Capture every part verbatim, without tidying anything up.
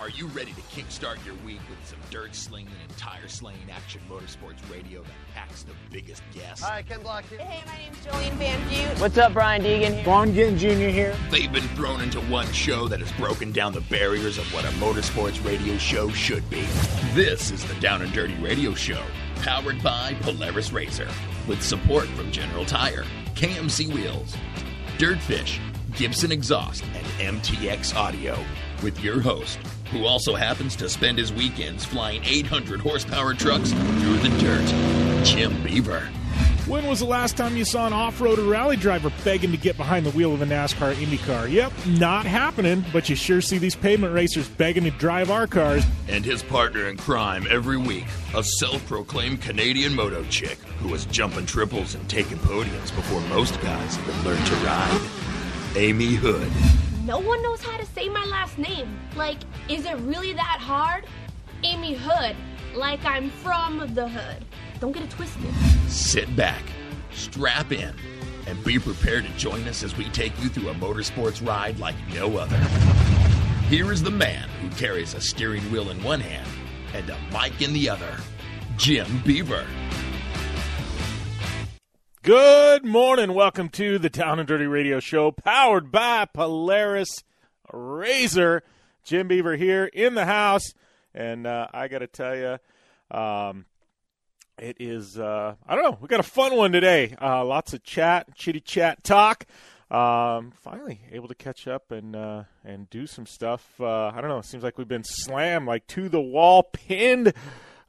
Are you ready to kickstart your week with some dirt slinging and tire slinging action motorsports radio that packs the biggest guests? Hi, Ken Block here. Hey, my name's Julian Van Butte. What's up, Brian Deegan here. Vaughn Gittin Junior here. They've been thrown into one show that has broken down the barriers of what a motorsports radio show should be. This is the Down and Dirty Radio Show, powered by Polaris Razor, with support from General Tire, K M C Wheels, Dirtfish, Gibson Exhaust, and M T X Audio, with your host, who also happens to spend his weekends flying eight hundred horsepower trucks through the dirt, Jim Beaver. When was the last time you saw an off-roader rally driver begging to get behind the wheel of a NASCAR Indy car? Yep, not happening, but you sure see these pavement racers begging to drive our cars. And his partner in crime every week, a self-proclaimed Canadian moto chick who was jumping triples and taking podiums before most guys had learned to ride, Amy Hood. No one knows how to say my last name. Like, is it really that hard? Amy Hood. Like I'm from the hood. Don't get it twisted. Sit back, strap in, and be prepared to join us as we take you through a motorsports ride like no other. Here is the man who carries a steering wheel in one hand and a mic in the other, Jim Beaver. Good morning. Welcome to the Down and Dirty Radio Show, powered by Polaris Razor. Jim Beaver here in the house, and uh, I got to tell you, um, it is, uh, I don't know, we got a fun one today. Uh, lots of chat, chitty chat talk. Um, finally able to catch up and uh, and do some stuff. Uh, I don't know, it seems like we've been slammed, like to the wall, pinned,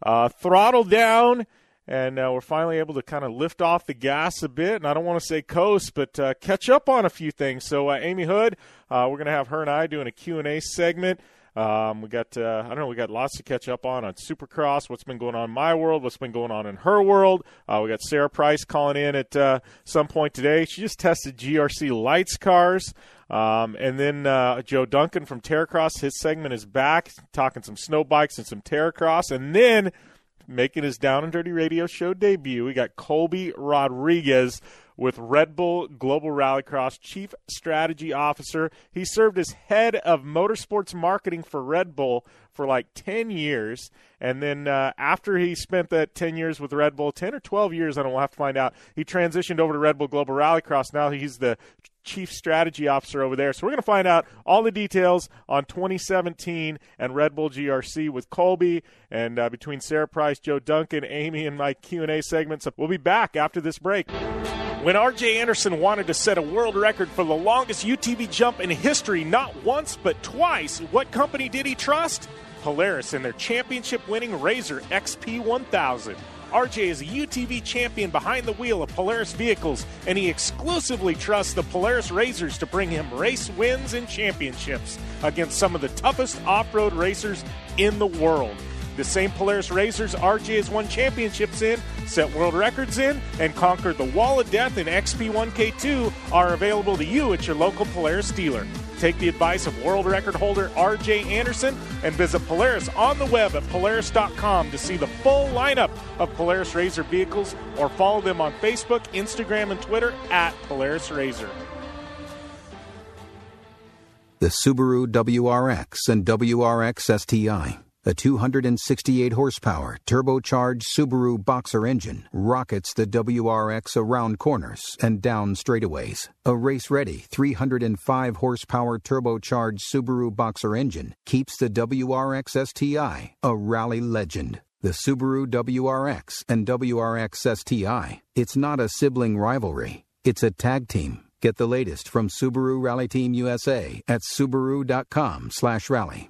uh, throttled down. And uh, we're finally able to kind of lift off the gas a bit. And I don't want to say coast, but uh, catch up on a few things. So uh, Amy Hood, uh, we're going to have her and I doing a Q and A segment. Um, we got, uh, I don't know, we got lots to catch up on on Supercross, what's been going on in my world, what's been going on in her world. Uh, we got Sarah Price calling in at uh, some point today. She just tested G R C Lights cars. Um, and then uh, Joe Duncan from Terracross, his segment is back, talking some snow bikes and some Terracross. And then making his Down and Dirty Radio Show debut, we got Colby Rodriguez with Red Bull Global Rallycross, Chief Strategy Officer. He served as head of motorsports marketing for Red Bull for like ten years. And then uh, after he spent that ten years with Red Bull, ten or twelve years, I don't know, we'll have to find out, he transitioned over to Red Bull Global Rallycross. Now he's the Chief Strategy Officer over there. So we're going to find out all the details on twenty seventeen and Red Bull G R C with Colby, and uh, between Sarah Price, Joe Duncan, Amy, and my Q and A segments. We'll be back after this break. When R J Anderson wanted to set a world record for the longest U T V jump in history, not once but twice, what company did he trust? Polaris and their championship-winning Razor X P one thousand. R J is a U T V champion behind the wheel of Polaris vehicles, and he exclusively trusts the Polaris Razors to bring him race wins and championships against some of the toughest off-road racers in the world. The same Polaris Razors R J has won championships in, set world records in, and conquered the Wall of Death in X P one K two are available to you at your local Polaris dealer. Take the advice of world record holder R J Anderson and visit Polaris on the web at Polaris dot com to see the full lineup of Polaris Razor vehicles, or follow them on Facebook, Instagram, and Twitter at Polaris Razor. The Subaru W R X and W R X S T I The two hundred sixty-eight horsepower turbocharged Subaru boxer engine rockets the W R X around corners and down straightaways. A race-ready three hundred five horsepower turbocharged Subaru boxer engine keeps the W R X S T I a rally legend. The Subaru W R X and W R X S T I. It's not a sibling rivalry. It's a tag team. Get the latest from Subaru Rally Team U S A at Subaru dot com slash rally.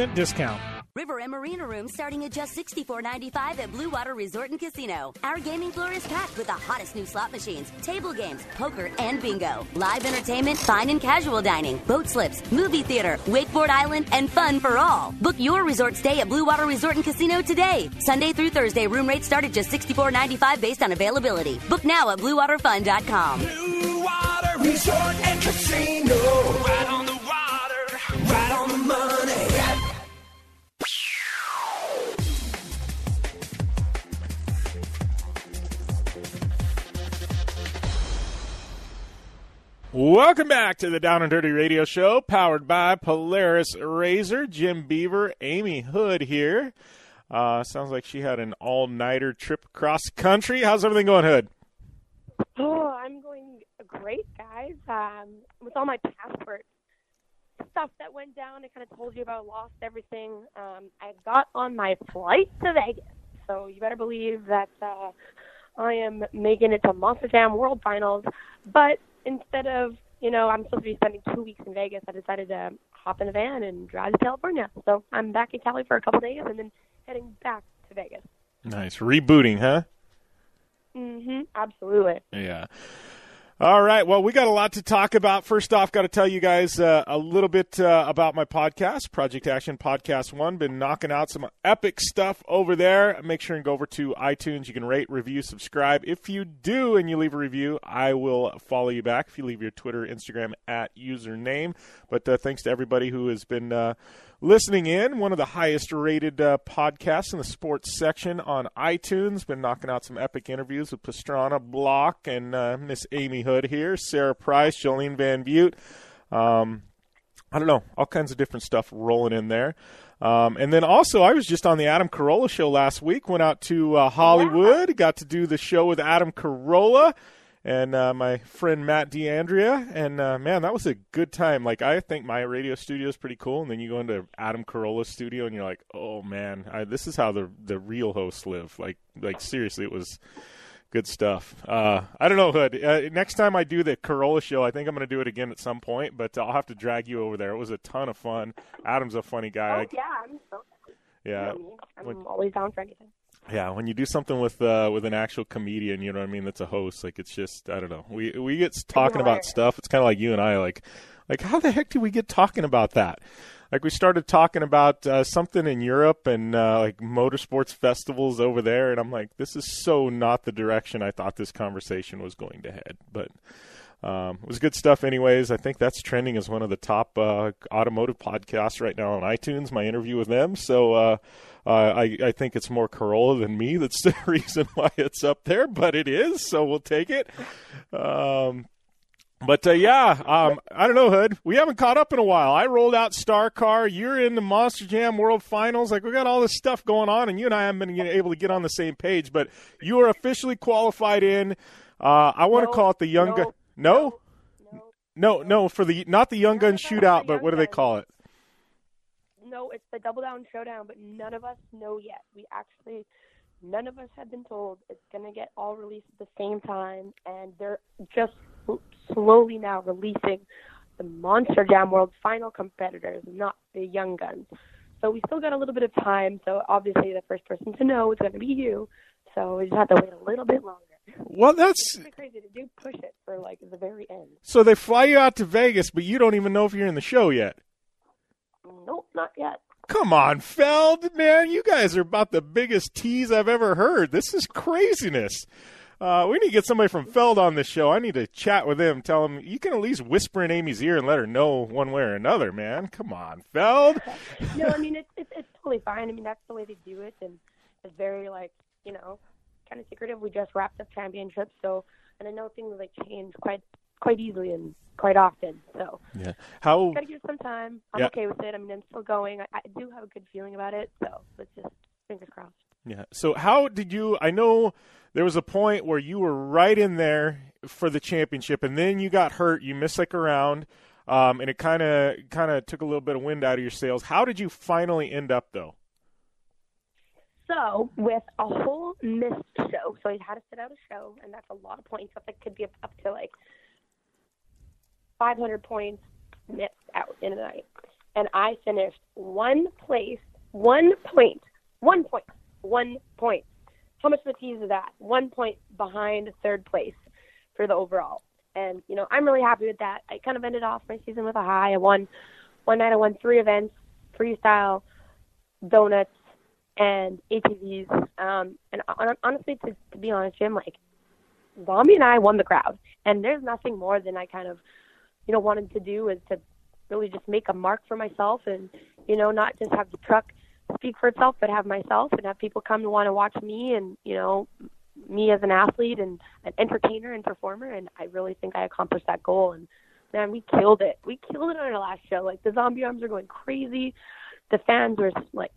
discount. River and Marina Room starting at just sixty-four ninety-five at Blue Water Resort and Casino. Our gaming floor is packed with the hottest new slot machines, table games, poker, and bingo. Live entertainment, fine and casual dining, boat slips, movie theater, wakeboard island, and fun for all. Book your resort stay at Blue Water Resort and Casino today. Sunday through Thursday, room rates start at just sixty-four ninety-five based on availability. Book now at blue water fun dot com. Blue Water Resort and Casino. Right on the water, right on the money. Welcome back to the Down and Dirty Radio Show, powered by Polaris Razor. Jim Beaver, Amy Hood here. Uh, sounds like she had an all-nighter trip across country. How's everything going, Hood? Oh, I'm going great, guys. Um, with all my passport stuff that went down, I kind of told you about, lost everything. Um, I got on my flight to Vegas, so you better believe that uh, I am making it to Monster Jam World Finals, but instead of, you know, I'm supposed to be spending two weeks in Vegas, I decided to hop in a van and drive to California. So I'm back in Cali for a couple days and then heading back to Vegas. Nice. Rebooting, huh? Mm-hmm. Absolutely. Yeah. All right. Well, we got a lot to talk about. First off, got to tell you guys uh, a little bit uh, about my podcast, Project Action Podcast One. Been knocking out some epic stuff over there. Make sure and go over to iTunes. You can rate, review, subscribe. If you do and you leave a review, I will follow you back. If you leave your Twitter, Instagram, at username. But uh, thanks to everybody who has been uh, listening in. One of the highest rated uh, podcasts in the sports section on iTunes. Been knocking out some epic interviews with Pastrana, Block, and uh, Miss Amy Hood here, Sarah Price, Jolene Van Butte, um, I don't know, all kinds of different stuff rolling in there. Um, and then also, I was just on the Adam Carolla show last week, went out to uh, Hollywood, yeah. Got to do the show with Adam Carolla and uh, my friend Matt DeAndrea, and uh, man, that was a good time. Like, I think my radio studio is pretty cool, and then you go into Adam Carolla's studio, and you're like, oh man, I, this is how the the real hosts live. Like, like seriously, it was good stuff. Uh, I don't know, Hood. Uh, next time I do the Carolla show, I think I'm going to do it again at some point, but I'll have to drag you over there. It was a ton of fun. Adam's a funny guy. Oh, yeah, I'm so yeah. You know I mean? I'm when, always down for anything. Yeah, when you do something with uh, with an actual comedian, you know what I mean, that's a host, like it's just, I don't know. We we get talking about stuff. It's kind of like you and I, like, like how the heck do we get talking about that? Like, we started talking about uh, something in Europe and, uh, like, motorsports festivals over there. And I'm like, this is so not the direction I thought this conversation was going to head. But um, it was good stuff anyways. I think that's trending as one of the top uh, automotive podcasts right now on iTunes, my interview with them. So uh, uh, I, I think it's more Carolla than me. That's the reason why it's up there. But it is, so we'll take it. Um But, uh, yeah, um, I don't know, Hood. We haven't caught up in a while. I rolled out Star Car. You're in the Monster Jam World Finals. Like, we got all this stuff going on, and you and I haven't been able to get on the same page. But you are officially qualified in. Uh, I want to no, call it the Young no, Gun. No? No, no, no, no, for the not the Young Gun Shootout, but what do they call it? know it's the Double Down Showdown, but none of us know yet. We actually, none of us have been told. It's going to get all released at the same time, and they're just slowly now releasing the Monster Jam World Final competitors, not the Young Guns. So we still got a little bit of time, so obviously the first person to know is going to be you, so we just have to wait a little bit longer. Well, that's it's crazy. They do push it for, like, the very end. So they fly you out to Vegas, but you don't even know if you're in the show yet. Nope, not yet. Come on, Feld, man. You guys are about the biggest tease I've ever heard. This is craziness. Uh, we need to get somebody from Feld on this show. I need to chat with him, tell him you can at least whisper in Amy's ear and let her know one way or another, man. Come on, Feld. No, I mean, it's, it's, it's totally fine. I mean, that's the way they do it, and it's very, like, you know, kind of secretive. We just wrapped up championships, so, and I know things, like, change quite quite easily and quite often, so. Yeah. How? Gotta give it some time. I'm yeah. okay with it. I mean, I'm still going. I, I do have a good feeling about it, so let's just fingers crossed. Yeah. So how did you – I know there was a point where you were right in there for the championship, and then you got hurt. You missed, like, a round, um, and it kind of kind of took a little bit of wind out of your sails. How did you finally end up, though? So with a whole missed show, so I had to sit out a show, and that's a lot of points. That could be up to, like, five hundred points missed out in a night. And I finished one place, one point, one point. One point. How much of a tease is that? One point behind third place for the overall. And, you know, I'm really happy with that. I kind of ended off my season with a high. I won one night. I won three events, freestyle, donuts, and A T Vs. Um, and on, honestly, to, to be honest, Jim, like, Zombie and I won the crowd. And there's nothing more than I kind of, you know, wanted to do is to really just make a mark for myself and, you know, not just have the truck speak for itself, but have myself and have people come to want to watch me and, you know, me as an athlete and an entertainer and performer. And I really think I accomplished that goal. And, man, we killed it. We killed it on our last show. Like, the zombie arms are going crazy. The fans were, like,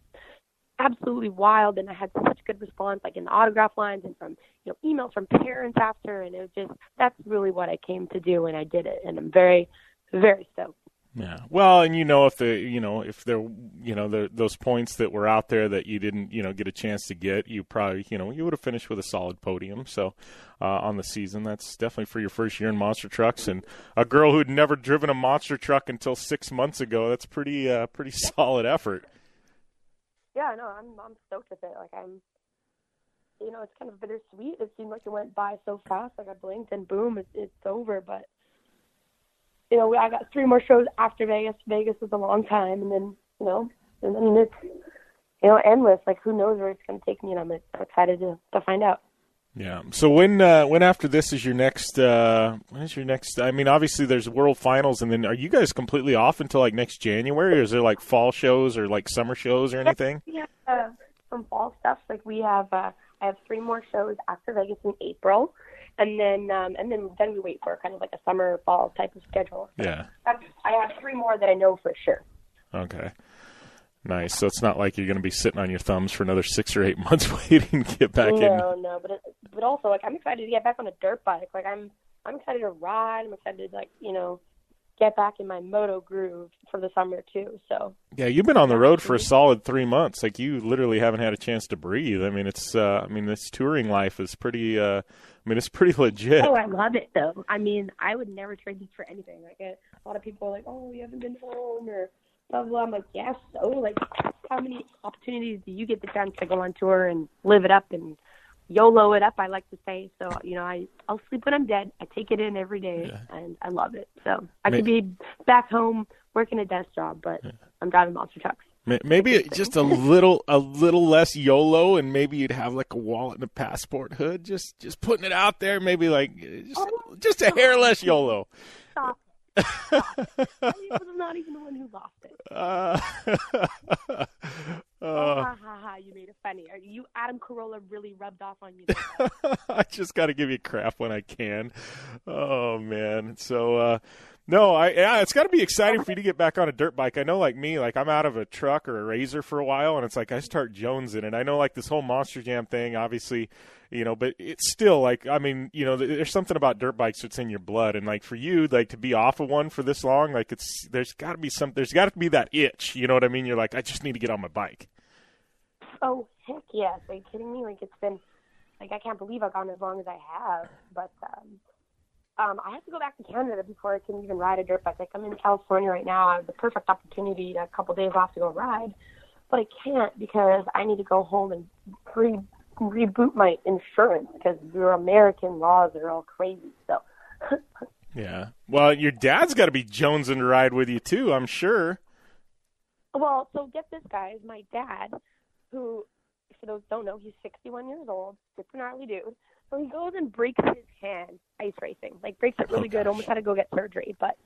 absolutely wild. And I had such good response, like, in the autograph lines and from, you know, email from parents after. And it was just, that's really what I came to do. And I did it. And I'm very, very stoked. Yeah. Well, and you know, if the, you know, if there, you know, the, those points that were out there that you didn't, you know, get a chance to get, you probably, you know, you would have finished with a solid podium. So uh, on the season, that's definitely for your first year in monster trucks. And a girl who'd never driven a monster truck until six months ago, that's pretty, uh, pretty solid effort. Yeah, no, I'm, I'm stoked with it. Like, I'm, you know, it's kind of bittersweet. It seemed like it went by so fast. Like, I blinked and boom, it, it's over. But, you know, I got three more shows after Vegas. Vegas was a long time, and then, you know, and then it's, you know, endless. Like, who knows where it's going to take me, and I'm excited to, to find out. Yeah. So when uh, when after this is your next? Uh, when is your next? I mean, obviously there's World Finals, and then are you guys completely off until like next January, or is there like fall shows or like summer shows or anything? Yeah, uh, some fall stuff. Like we have, uh, I have three more shows after Vegas in April. And then, um, and then, then we wait for kind of like a summer, fall type of schedule. So yeah, that's, I have three more that I know for sure. Okay, nice. So it's not like you're going to be sitting on your thumbs for another six or eight months waiting to get back no, in. No, no, but it, but also like I'm excited to get back on a dirt bike. Like I'm I'm excited to ride. I'm excited to like you know get back in my moto groove for the summer too. So yeah, you've been on the road for a solid three months. Like you literally haven't had a chance to breathe. I mean, it's uh, I mean this touring life is pretty. Uh, I mean, it's pretty legit. Oh, I love it, though. I mean, I would never trade this for anything. Like, a lot of people are like, oh, you haven't been home or blah, blah, blah. I'm like, yes, yeah, so, like, how many opportunities do you get the chance to go on tour and live it up and YOLO it up, I like to say. So, you know, I, I'll sleep when I'm dead. I take it in every day, yeah. and I love it. So I Maybe. could be back home working a desk job, but yeah. I'm driving monster trucks. Maybe just a little, a little less YOLO, and maybe you'd have like a wallet and a passport hood. Just, just putting it out there. Maybe like just, oh, just a hair less YOLO. Stop. Stop. I was not even the one who lost it. Uh, uh, oh, ha ha ha! You made it funny. You, Adam Carolla, really rubbed off on you. I just got to give you crap when I can. Oh man! So. uh No, I yeah, it's got to be exciting for you to get back on a dirt bike. I know, like me, like I'm out of a truck or a razor for a while, and it's like I start jonesing. And I know, like this whole Monster Jam thing, obviously, you know, but it's still like, I mean, you know, there's something about dirt bikes that's in your blood. And like for you, like to be off of one for this long, like it's there's got to be some, there's got to be that itch. You know what I mean? You're like, I just need to get on my bike. Oh heck yes! Are you kidding me? Like it's been, like I can't believe I've gone as long as I have, but. um Um, I have to go back to Canada before I can even ride a dirt bike. Like I'm in California right now. I have the perfect opportunity, a couple of days off to go ride, but I can't because I need to go home and re- reboot my insurance because your American laws are all crazy. So. Yeah. Well, your dad's got to be jonesing to ride with you too, I'm sure. Well, so get this, guys. My dad, who, for those who don't know, he's sixty-one years old, super gnarly dude. So he goes and breaks his hand ice racing, like breaks it really oh, good, gosh. Almost had to go get surgery, but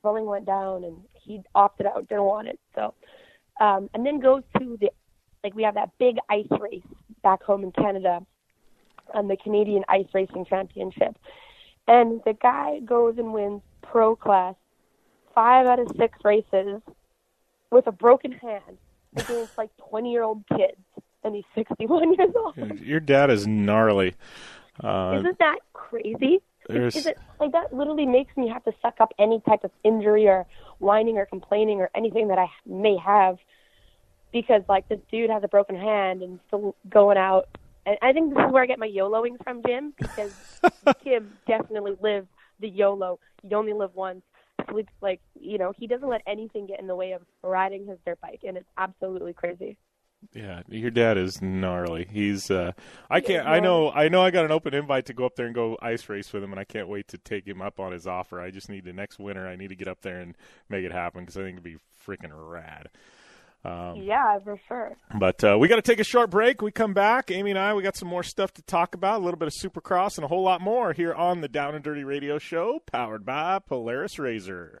swelling went down and he opted out, didn't want it. So, um, and then goes to the, like we have that big ice race back home in Canada on the Canadian Ice Racing Championship. And the guy goes and wins pro class five out of six races with a broken hand against like twenty-year-old kids. And he's sixty-one years old. Your dad is gnarly. Uh, Isn't that crazy? There's... Is it like that? Literally makes me have to suck up any type of injury or whining or complaining or anything that I may have, because like this dude has a broken hand and still going out. And I think this is where I get my YOLOing from, Jim, because Kim definitely lives the YOLO. You only live once. Sleeps like you know. He doesn't let anything get in the way of riding his dirt bike, and it's absolutely crazy. Yeah, your dad is gnarly. He's uh, I can't. I know. I know. I got an open invite to go up there and go ice race with him, and I can't wait to take him up on his offer. I just need the next winter. I need to get up there and make it happen because I think it'd be freaking rad. Um, yeah, for sure. But uh, we got to take a short break. We come back, Amy and I. We got some more stuff to talk about. A little bit of Supercross and a whole lot more here on the Down and Dirty Radio Show, powered by Polaris R Z R.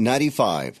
ninety-five.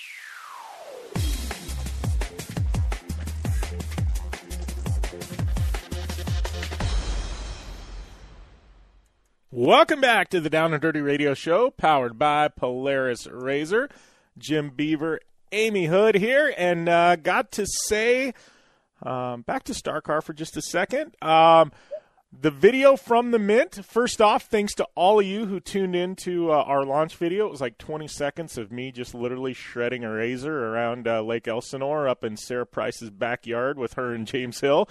Welcome back to the Down and Dirty Radio Show, powered by Polaris Razor. Jim Beaver, Amy Hood here, and uh, got to say, um, back to Star Car for just a second. Um, the video from the Mint. First off, thanks to all of you who tuned in to uh, our launch video. It was like twenty seconds of me just literally shredding a razor around uh, Lake Elsinore up in Sarah Price's backyard with her and James Hill.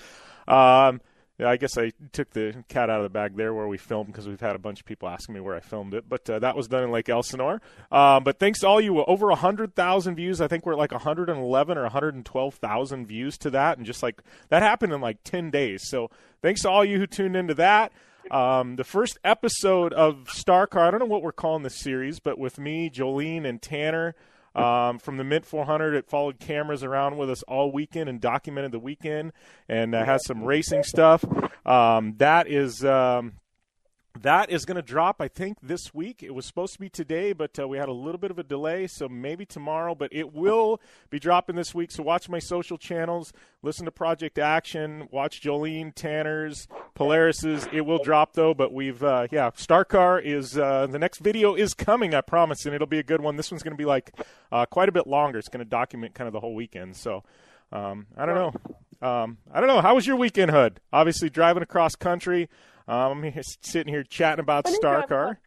Um, I guess I took the cat out of the bag there where we filmed, because we've had a bunch of people asking me where I filmed it. But uh, that was done in Lake Elsinore. Uh, but thanks to all you. Over one hundred thousand views. I think we're at like one hundred eleven or one hundred twelve thousand views to that. And just like that happened in like ten days. So thanks to all you who tuned into that. Um, the first episode of Star Car, I don't know what we're calling this series, but with me, Jolene, and Tanner Um, from the Mint four hundred, it followed cameras around with us all weekend and documented the weekend, and uh, has some racing stuff. Um, that is um, that is going to drop, I think, this week. It was supposed to be today, but uh, we had a little bit of a delay, so maybe tomorrow. But it will be dropping this week, so watch my social channels, listen to Project Action, watch Jolene, Tanner's, Polaris's. It will drop, though, but we've, uh, yeah, Star Car is, uh, the next video is coming, I promise, and it'll be a good one. This one's going to be, like, uh, quite a bit longer. It's going to document kind of the whole weekend, so um, I don't know. Um, I don't know. How was your weekend, Hood? Obviously, driving across country. Um, I'm sitting here chatting about Star Car.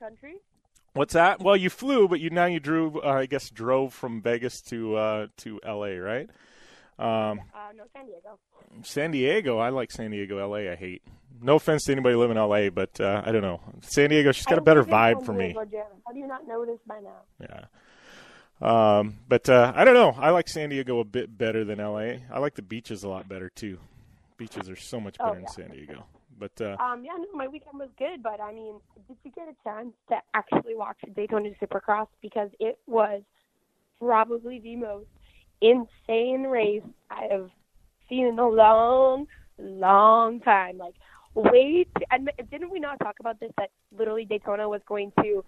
What's that? Well, you flew, but you now you drove. Uh, I guess drove from Vegas to uh, to L A, right? Um, uh, no, San Diego. San Diego. I like San Diego. L A, I hate. No offense to anybody living in L A, but uh, I don't know. San Diego, she's got a better vibe for me. How do you not know this by now? Yeah. Um, but uh, I don't know. I like San Diego a bit better than L A. I like the beaches a lot better too. Beaches are so much better oh, yeah. in San Diego. But, uh, um, yeah, no, my weekend was good, but, I mean, did you get a chance to actually watch Daytona Supercross? Because it was probably the most insane race I have seen in a long, long time. Like, wait, and didn't we not talk about this, that literally Daytona was going to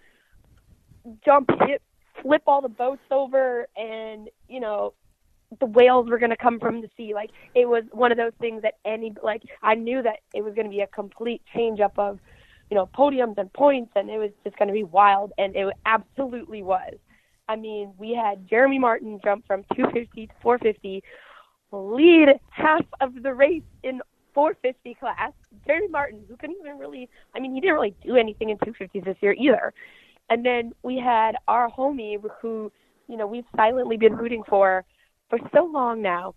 jump, hit, flip all the boats over, and, you know, the whales were going to come from the sea. Like, it was one of those things that any, like, I knew that it was going to be a complete change up of, you know, podiums and points, and it was just going to be wild, and it absolutely was. I mean, we had Jeremy Martin jump from two fifty to four fifty, lead half of the race in four fifty class. Jeremy Martin, who couldn't even really, I mean, he didn't really do anything in two fifties this year either. And then we had our homie who, you know, we've silently been rooting for for so long now,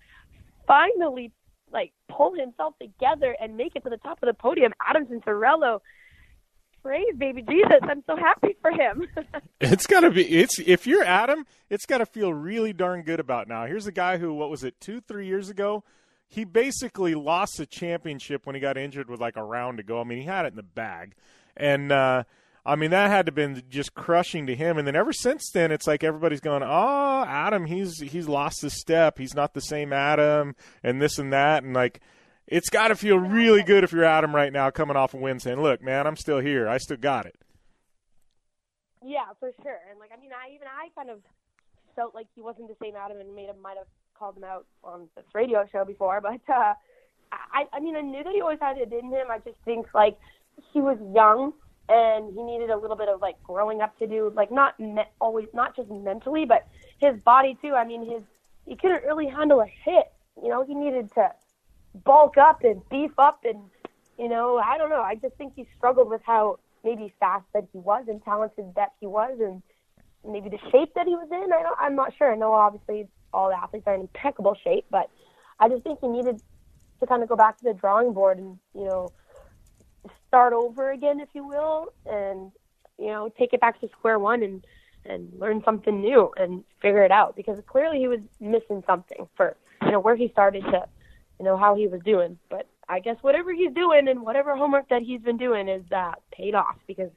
finally, like, pull himself together and make it to the top of the podium. Adam Cianciarulo, praise baby Jesus. I'm so happy for him. It's got to be, it's if you're Adam, it's got to feel really darn good about now. Here's a guy who, what was it, two, three years ago, he basically lost the championship when he got injured with, like, a round to go. I mean, he had it in the bag. And, uh, I mean, that had to have been just crushing to him. And then ever since then, it's like everybody's going, oh, Adam, he's he's lost his step. He's not the same Adam, and this and that. And, like, it's got to feel really good if you're Adam right now coming off a win saying, look, man, I'm still here. I still got it. Yeah, for sure. And, like, I mean, I even I kind of felt like he wasn't the same Adam, and made him, might have called him out on this radio show before. But, uh, I, I mean, I knew that he always had it in him. I just think, like, he was young, and he needed a little bit of, like, growing up to do, like, not me- always, not just mentally, but his body, too. I mean, his he couldn't really handle a hit. You know, he needed to bulk up and beef up and, you know, I don't know. I just think he struggled with how maybe fast that he was and talented that he was and maybe the shape that he was in. I don't, I'm not sure. I know, obviously, all the athletes are in impeccable shape, but I just think he needed to kind of go back to the drawing board and, you know, start over again, if you will, and, you know, take it back to square one and, and learn something new and figure it out, because clearly he was missing something for, you know, where he started to, you know, how he was doing. But I guess whatever he's doing and whatever homework that he's been doing is uh, paid off, because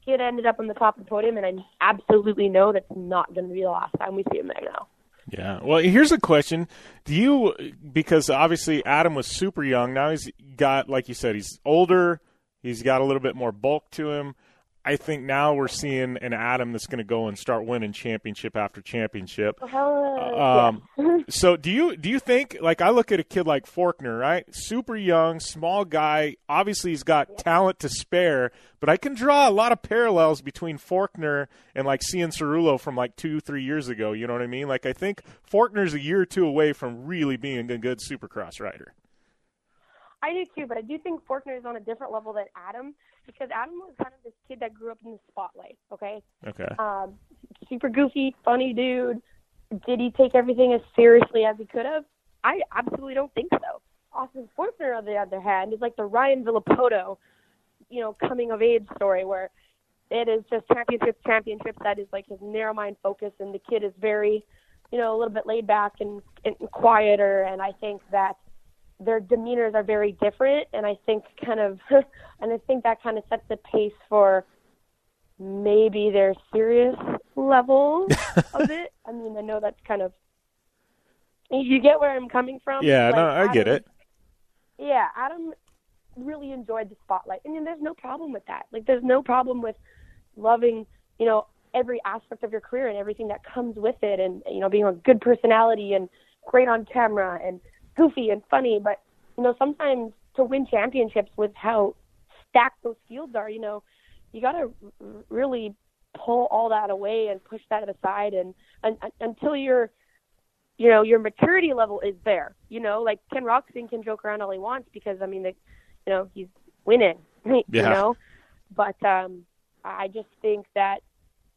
he had ended up on the top of the podium, and I absolutely know that's not going to be the last time we see him there now. Yeah. Well, here's a question. Do you, because obviously Adam was super young. Now he's got, like you said, he's older. He's got a little bit more bulk to him. I think now we're seeing an Adam that's going to go and start winning championship after championship. Uh, um, so do you do you think, like, I look at a kid like Forkner, right? Super young, small guy. Obviously, he's got talent to spare, but I can draw a lot of parallels between Forkner and, like, Cianciarulo from, like, two, three years ago. You know what I mean? Like, I think Forkner's a year or two away from really being a good supercross rider. I do too, but I do think Forkner is on a different level than Adam, because Adam was kind of this kid that grew up in the spotlight, okay? Okay. Um, super goofy, funny dude. Did he take everything as seriously as he could have? I absolutely don't think so. Austin Forkner, on the other hand, is like the Ryan Villapoto, you know, coming-of-age story, where it is just championship, championship. That is like his narrow-mind focus, and the kid is very, you know, a little bit laid back and, and quieter, and I think that their demeanors are very different, and I think kind of, and I think that kind of sets the pace for maybe their serious level of it. I mean, I know that's kind of, you get where I'm coming from. Yeah, like, no, I Adam, get it. Yeah, Adam really enjoyed the spotlight. I mean, there's no problem with that. Like, there's no problem with loving, you know, every aspect of your career and everything that comes with it, and, you know, being a good personality and great on camera and goofy and funny. But, you know, sometimes to win championships with how stacked those fields are, you know, you got to really pull all that away and push that aside, and, and, and until your, you know, your maturity level is there. You know, like Ken Roxon can joke around all he wants because, I mean, the, you know, he's winning, you yeah. know. But um, I just think that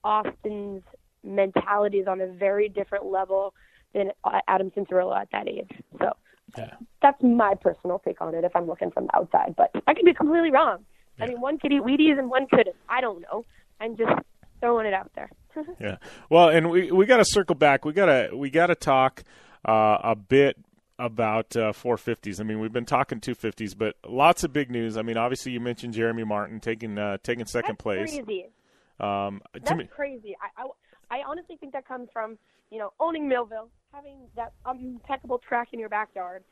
Austin's mentality is on a very different level than Adam Cianciarulo at that age. So yeah. That's my personal take on it if I'm looking from the outside. But I could be completely wrong. Yeah. I mean, one could eat Wheaties and one couldn't. I don't know. I'm just throwing it out there. Yeah. Well, and we we got to circle back. We got to we got to talk uh, a bit about uh, four fifties. I mean, we've been talking two fifties, but lots of big news. I mean, obviously you mentioned Jeremy Martin taking uh, taking second That's place. Crazy. Um, That's to me- crazy. I, I I honestly think that comes from, you know, owning Millville, having that impeccable track in your backyard,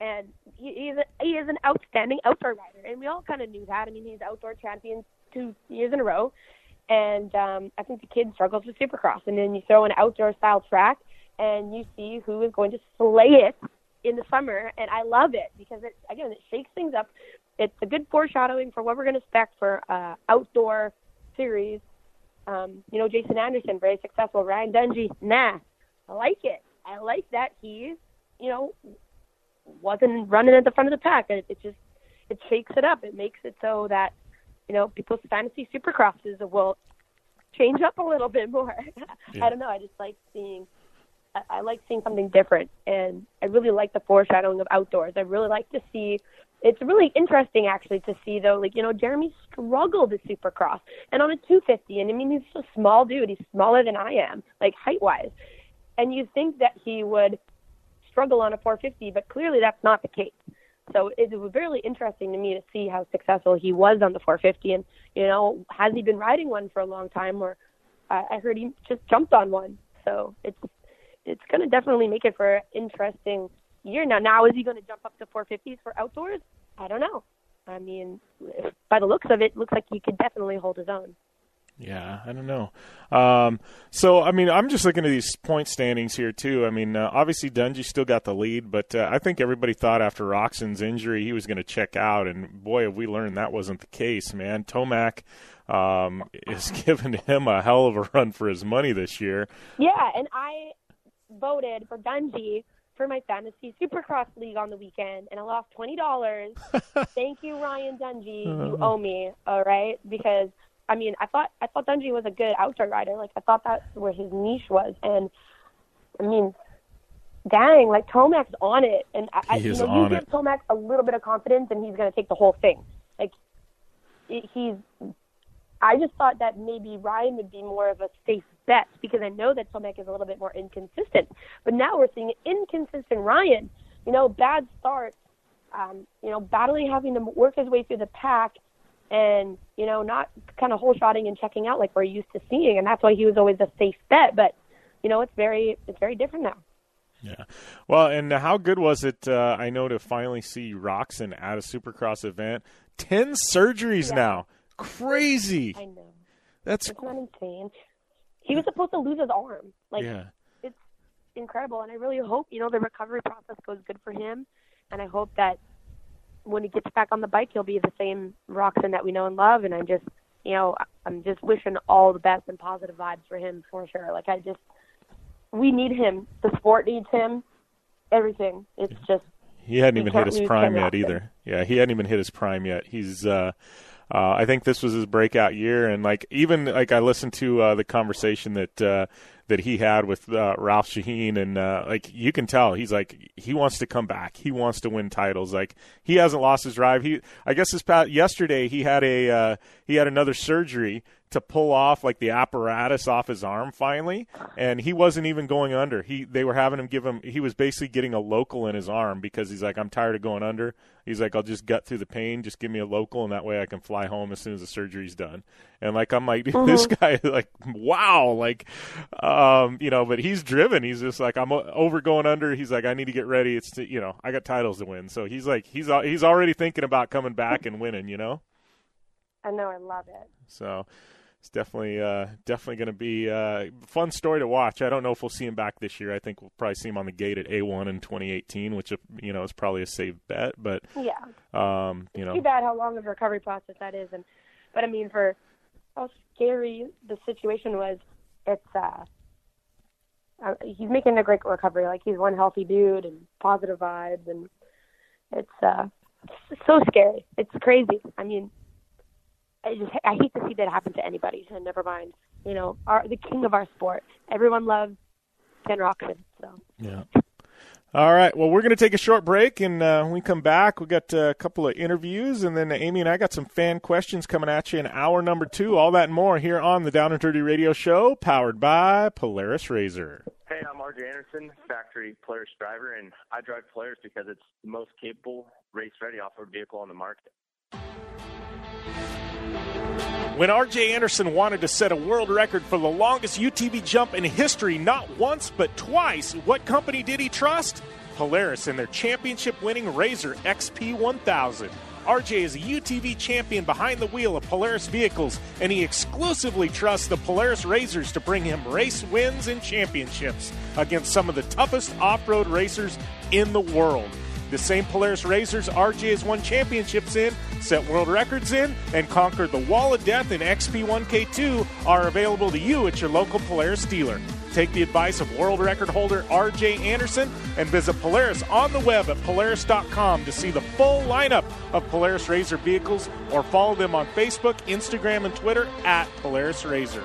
and he, he, is a, he is an outstanding outdoor rider, and we all kind of knew that. I mean, he's outdoor champion two years in a row, and um, I think the kid struggles with Supercross, and then you throw an outdoor-style track, and you see who is going to slay it in the summer, and I love it because, it, again, it shakes things up. It's a good foreshadowing for what we're going to expect for uh, outdoor series. Um, you know, Jason Anderson, very successful. Ryan Dungey, nah. I like it. I like that he, you know, wasn't running at the front of the pack. It, it just, it shakes it up. It makes it so that, you know, people's fantasy supercrosses will change up a little bit more. Yeah. I don't know. I just like seeing, I, I like seeing something different. And I really like the foreshadowing of outdoors. I really like to see, it's really interesting actually to see though, like, you know, Jeremy struggled at supercross and on a two fifty. And I mean, he's a small dude. He's smaller than I am, like height wise. And you think that he would struggle on a four fifty, but clearly that's not the case. So it was really interesting to me to see how successful he was on the four fifty. And, you know, has he been riding one for a long time? Or uh, I heard he just jumped on one. So it's it's going to definitely make it for an interesting year. Now, now is he going to jump up to four fifties for outdoors? I don't know. I mean, by the looks of it, it looks like he could definitely hold his own. Yeah, I don't know. Um, so, I mean, I'm just looking at these point standings here, too. I mean, uh, obviously, Dungey still got the lead, but uh, I think everybody thought after Roxon's injury he was going to check out, and boy, have we learned that wasn't the case, man. Tomac um, is giving him a hell of a run for his money this year. Yeah, and I voted for Dungey for my fantasy supercross league on the weekend, and I lost twenty dollars. Thank you, Ryan Dungey. You owe me, all right, because – I mean, I thought I thought Dungey was a good outdoor rider. Like, I thought that's where his niche was. And, I mean, dang, like, Tomac's on it. And I, he I, you, know, on you give it. Tomac a little bit of confidence, and he's going to take the whole thing. Like, it, he's I just thought that maybe Ryan would be more of a safe bet because I know that Tomek is a little bit more inconsistent. But now we're seeing inconsistent Ryan, you know, bad starts, um, you know, battling, having to work his way through the pack and, you know, not kind of hole-shotting and checking out like we're used to seeing. And that's why he was always a safe bet. But, you know, it's very it's very different now. Yeah. Well, and how good was it, uh, I know, to finally see Roxon at a Supercross event? Ten surgeries yeah. now. Crazy. I know. That's it's not insane. He was supposed to lose his arm. Like, yeah. It's incredible. And I really hope, you know, the recovery process goes good for him. And I hope that when he gets back on the bike, he'll be the same Roxon that we know and love. And I'm just, you know, I'm just wishing all the best and positive vibes for him for sure. Like, I just... We need him. The sport needs him. Everything. It's just he hadn't even hit his prime yet either. Yeah, he hadn't even hit his prime yet. He's, uh, uh, I think this was his breakout year, and like even like I listened to uh, the conversation that uh, that he had with uh, Ralph Shaheen, and uh, like you can tell he's like he wants to come back. He wants to win titles. Like he hasn't lost his drive. He I guess this past yesterday he had a uh, he had another surgery to pull off like the apparatus off his arm finally, and he wasn't even going under. He they were having him give him he was basically getting a local in his arm because he's like, I'm tired of going under. He's like, I'll just gut through the pain, just give me a local, and that way I can fly home as soon as the surgery's done. And like I'm like, mm-hmm. this guy, like, wow, like um you know, but he's driven. He's just like, I'm over going under. He's like, I need to get ready. It's to, you know, I got titles to win. So he's like he's he's already thinking about coming back and winning, you know. I know, I love it. So it's definitely uh, definitely going to be a fun story to watch. I don't know if we'll see him back this year. I think we'll probably see him on the gate at A one in twenty eighteen, which you know is probably a safe bet. But yeah, um, you it's know, too bad how long of a recovery process that is. And but I mean, for how scary the situation was, it's uh, uh, he's making a great recovery. Like he's one healthy dude and positive vibes, and it's uh, it's so scary. It's crazy. I mean. I just I hate to see that happen to anybody. So never mind, you know, our, the king of our sport. Everyone loves Ken Roxon. So yeah. All right. Well, we're going to take a short break, and uh, when we come back, we got uh, a couple of interviews, and then Amy and I got some fan questions coming at you in hour number two. All that and more here on the Down and Dirty Radio Show, powered by Polaris R Z R. Hey, I'm R J Anderson, factory Polaris driver, and I drive Polaris because it's the most capable, race-ready off-road vehicle on the market. When R J Anderson wanted to set a world record for the longest U T V jump in history, not once but twice, what company did he trust? Polaris and their championship-winning R Z R X P one thousand. R J is a U T V champion behind the wheel of Polaris vehicles, and he exclusively trusts the Polaris R Z Rs to bring him race wins and championships against some of the toughest off-road racers in the world. The same Polaris R Z Rs R J has won championships in, set world records in, and conquered the wall of death in X P one K two are available to you at your local Polaris dealer. Take the advice of world record holder R J Anderson and visit Polaris on the web at Polaris dot com to see the full lineup of Polaris R Z R vehicles or follow them on Facebook, Instagram, and Twitter at Polaris R Z R.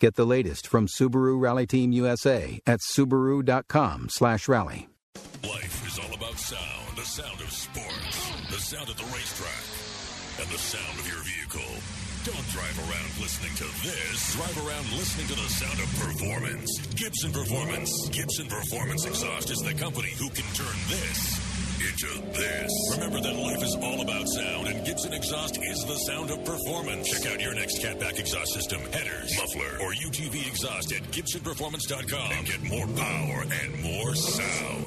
Get the latest from Subaru Rally Team U S A at Subaru.com slash rally. Life is all about sound. The sound of sports. The sound of the racetrack. And the sound of your vehicle. Don't drive around listening to this. Drive around listening to the sound of performance. Gibson Performance. Gibson Performance Exhaust is the company who can turn this into this. Remember that life is all about sound, and Gibson Exhaust is the sound of performance. Check out your next catback exhaust system, headers, muffler, or U T V exhaust at Gibson Performance dot com and get more power and more sound.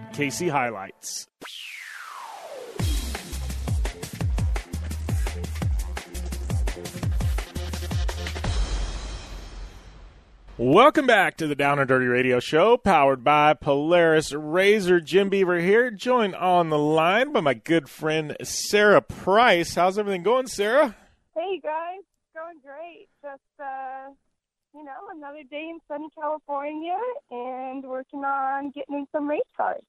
K C Highlights. Welcome back to the Down and Dirty Radio Show, powered by Polaris Razor. Jim Beaver here, joined on the line by my good friend Sarah Price. How's everything going, Sarah? Hey, guys. Going great. Just, uh... you know, another day in sunny California and working on getting in some race cars.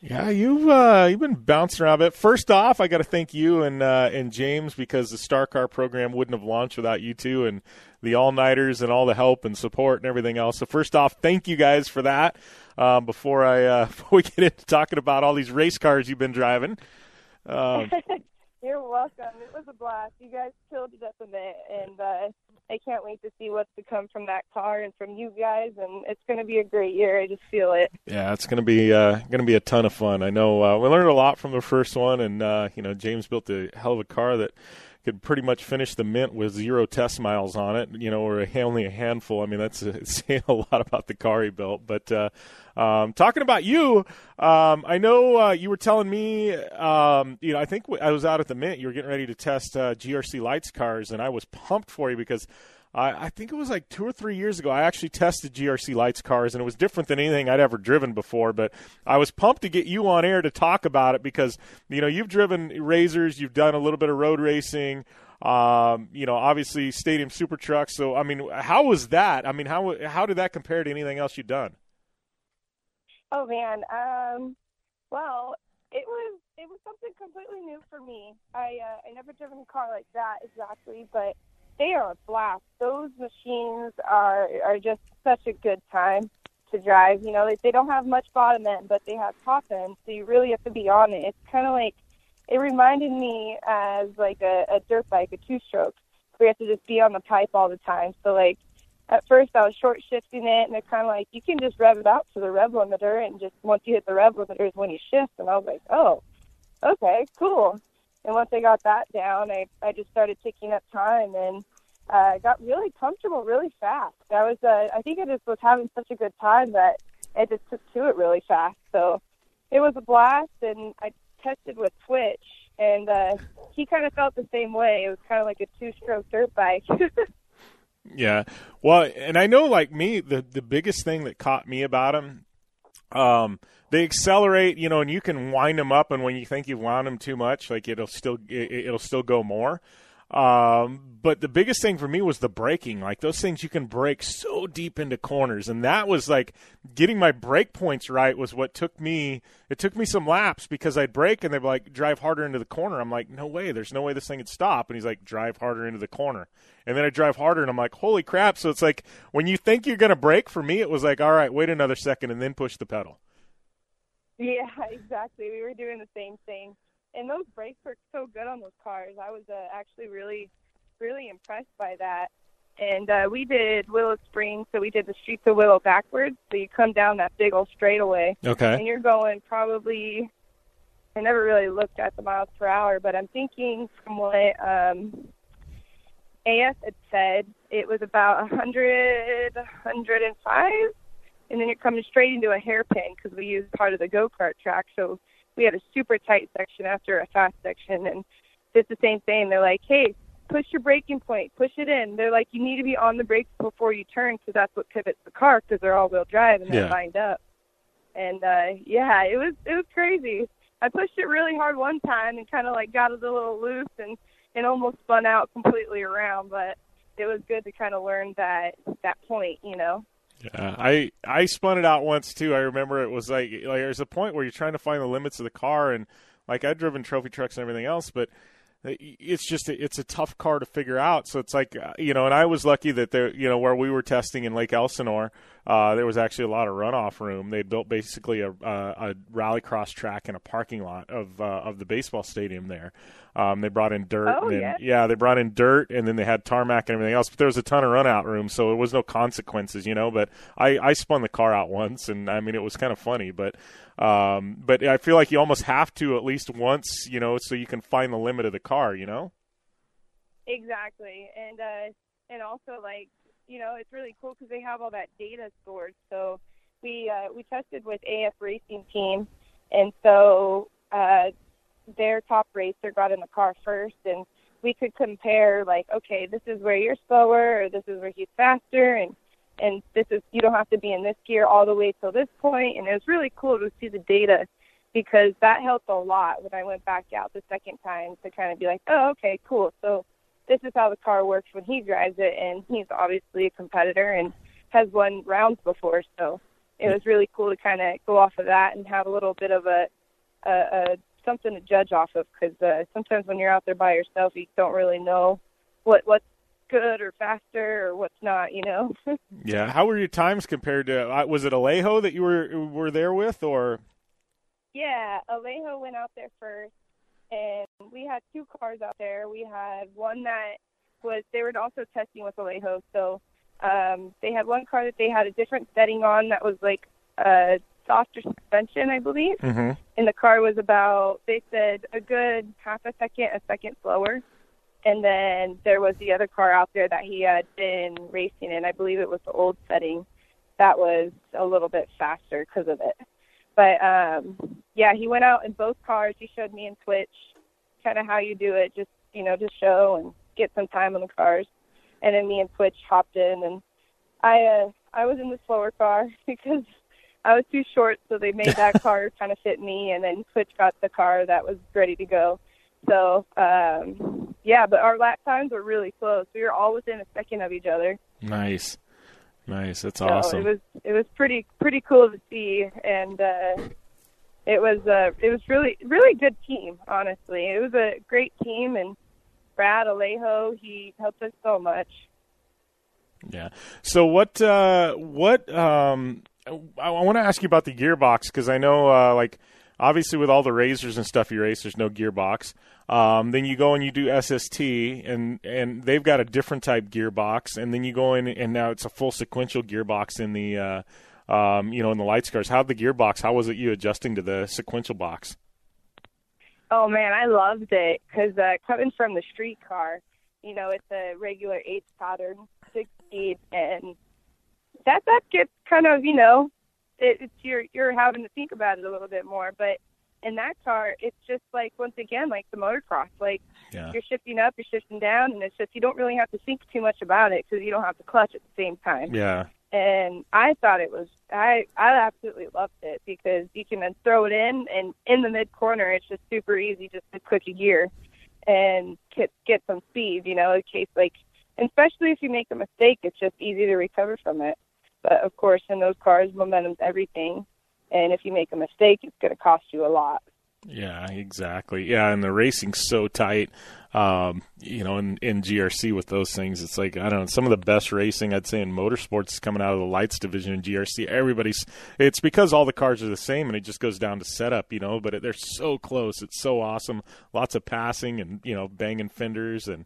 Yeah, you've uh, you've been bouncing around a bit. First off, I got to thank you and uh, and James, because the Star Car program wouldn't have launched without you two and the all-nighters and all the help and support and everything else. So first off, thank you guys for that. Um, before I uh, before we get into talking about all these race cars you've been driving. Um, You're welcome. It was a blast. You guys killed it up a bit, and uh, I can't wait to see what's to come from that car and from you guys. And it's going to be a great year. I just feel it. Yeah, it's going to be uh, going to be a ton of fun. I know uh, we learned a lot from the first one, and uh, you know, James built a hell of a car that could pretty much finish the Mint with zero test miles on it, you know, or only a handful. I mean, that's a, it's saying a lot about the car he built. But uh, um, talking about you, um, I know uh, you were telling me, um, you know, I think w- I was out at the Mint. You were getting ready to test uh, G R C Lights cars, and I was pumped for you because I, I think it was like two or three years ago I actually tested G R C Lights cars, and it was different than anything I'd ever driven before. But I was pumped to get you on air to talk about it because, you know, you've driven Razors, you've done a little bit of road racing, um, you know, obviously Stadium Super Trucks. So, I mean, how was that? I mean, how how did that compare to anything else you've done? Oh, man. Um, well, it was it was something completely new for me. I uh, I never driven a car like that exactly, but they are a blast. Those machines are are just such a good time to drive. You know, they, they don't have much bottom end, but they have top end, so you really have to be on it. It's kind of like, it reminded me as like a, a dirt bike, a two-stroke, where you have to just be on the pipe all the time. So, like, at first I was short-shifting it, and they're kind of like, you can just rev it up to the rev limiter, and just once you hit the rev limiter is when you shift. And I was like, oh, okay, cool. And once I got that down, I, I just started ticking up time, and I uh, got really comfortable really fast. I, was, uh, I think I just was having such a good time that I just took to it really fast. So it was a blast, and I tested with Twitch, and uh, he kind of felt the same way. It was kind of like a two-stroke dirt bike. Yeah. Well, and I know, like me, the, the biggest thing that caught me about him, um, they accelerate, you know, and you can wind them up, and when you think you've wound them too much, like it'll still it, it'll still go more. Um, but the biggest thing for me was the braking. Like, those things you can brake so deep into corners, and that was like getting my brake points right was what took me. It took me some laps because I'd brake and they'd like drive harder into the corner. I'm like, no way, there's no way this thing would stop. And he's like, drive harder into the corner. And then I drive harder, and I'm like, holy crap! So it's like when you think you're gonna brake, for me, it was like, all right, wait another second, and then push the pedal. Yeah, exactly. We were doing the same thing. And those brakes were so good on those cars. I was uh, actually really, really impressed by that. And uh, we did Willow Springs, so we did the Streets of Willow backwards. So you come down that big old straightaway. Okay. And you're going probably, I never really looked at the miles per hour, but I'm thinking from what um, A F had said, it was about one hundred, one hundred five. And then you're coming straight into a hairpin because we used part of the go-kart track. So we had a super tight section after a fast section, and it's the same thing. They're like, hey, push your braking point, push it in. They're like, you need to be on the brakes before you turn because that's what pivots the car because they're all-wheel drive and they're yeah. lined up. And, uh, yeah, it was it was crazy. I pushed it really hard one time and kind of, like, got it a little loose and, and almost spun out completely around, but it was good to kind of learn that, that point, you know. Yeah, I I spun it out once too. I remember it was like, like there's a point where you're trying to find the limits of the car, and like I've driven trophy trucks and everything else, but it's just a, it's a tough car to figure out. So it's like, you know, and I was lucky that there, you know, where we were testing in Lake Elsinore, uh, there was actually a lot of runoff room. They built basically a, a, a rallycross track in a parking lot of uh, of the baseball stadium there. Um, they brought in dirt. Oh, and then, yeah. yeah, they brought in dirt, and then they had tarmac and everything else. But there was a ton of runout room, so it was no consequences, you know. But I, I spun the car out once, and I mean it was kind of funny, but. Um, but I feel like you almost have to at least once, you know, so you can find the limit of the car, you know? Exactly. And, uh, and also like, you know, it's really cool cause they have all that data stored. So we, uh, we tested with A F Racing Team. And so, uh, their top racer got in the car first, and we could compare like, okay, this is where you're slower, or this is where he's faster. And, and this is, you don't have to be in this gear all the way till this point. And it was really cool to see the data, because that helped a lot when I went back out the second time to kind of be like, oh, okay, cool. So this is how the car works when he drives it. And he's obviously a competitor and has won rounds before. So it was really cool to kind of go off of that and have a little bit of a, a, a something to judge off of. Cause uh, sometimes when you're out there by yourself, you don't really know what, what's good or faster or what's not, you know. Yeah, how were your times compared to, was it Alejo that you were were there with, or? Yeah, Alejo went out there first, and we had two cars out there. We had one that was, they were also testing with Alejo, so um, they had one car that they had a different setting on that was like a softer suspension, I believe, mm-hmm. and the car was about, they said, a good half a second, a second slower. And then there was the other car out there that he had been racing in. I believe it was the old setting that was a little bit faster because of it. But, um, yeah, he went out in both cars. He showed me in Twitch kind of how you do it, just, you know, just show and get some time on the cars. And then me and Twitch hopped in, and I uh, I was in the slower car because I was too short, so they made that car kind of fit me, and then Twitch got the car that was ready to go. So, um yeah, but our lap times were really close. We were all within a second of each other. Nice, nice. That's so awesome. It was it was pretty pretty cool to see, and uh, it was uh, it was really really good team. Honestly, it was a great team, and Brad Alejo, he helped us so much. Yeah. So what uh, what um, I, I want to ask you about the gearbox, because I know uh, like. Obviously, with all the razors and stuff you race, there's no gearbox. Um, then you go and you do S S T, and, and they've got a different type gearbox. And then you go in, and now it's a full sequential gearbox in the, uh, um, you know, in the lights cars. How the gearbox? How was it you adjusting to the sequential box? Oh man, I loved it, because uh, coming from the street car, you know, it's a regular H pattern, six speed, and that that gets kind of, you know. It, it's you're you're having to think about it a little bit more, but in that car, it's just like, once again, like the motocross, like yeah. you're shifting up, you're shifting down, and it's just, you don't really have to think too much about it because you don't have to clutch at the same time. Yeah. And I thought it was, I I absolutely loved it, because you can then throw it in, and in the mid corner, it's just super easy just to click a gear and get get some speed, you know, in case like, and especially if you make a mistake, it's just easy to recover from it. But, of course, in those cars, momentum's everything. And if you make a mistake, it's going to cost you a lot. Yeah, exactly. Yeah, and the racing's so tight, um, you know, in, in G R C with those things. It's like, I don't know, some of the best racing, I'd say, in motorsports is coming out of the lights division in G R C. Everybody's – it's because all the cars are the same, and it just goes down to setup, you know. But it, they're so close. It's so awesome. Lots of passing and, you know, banging fenders and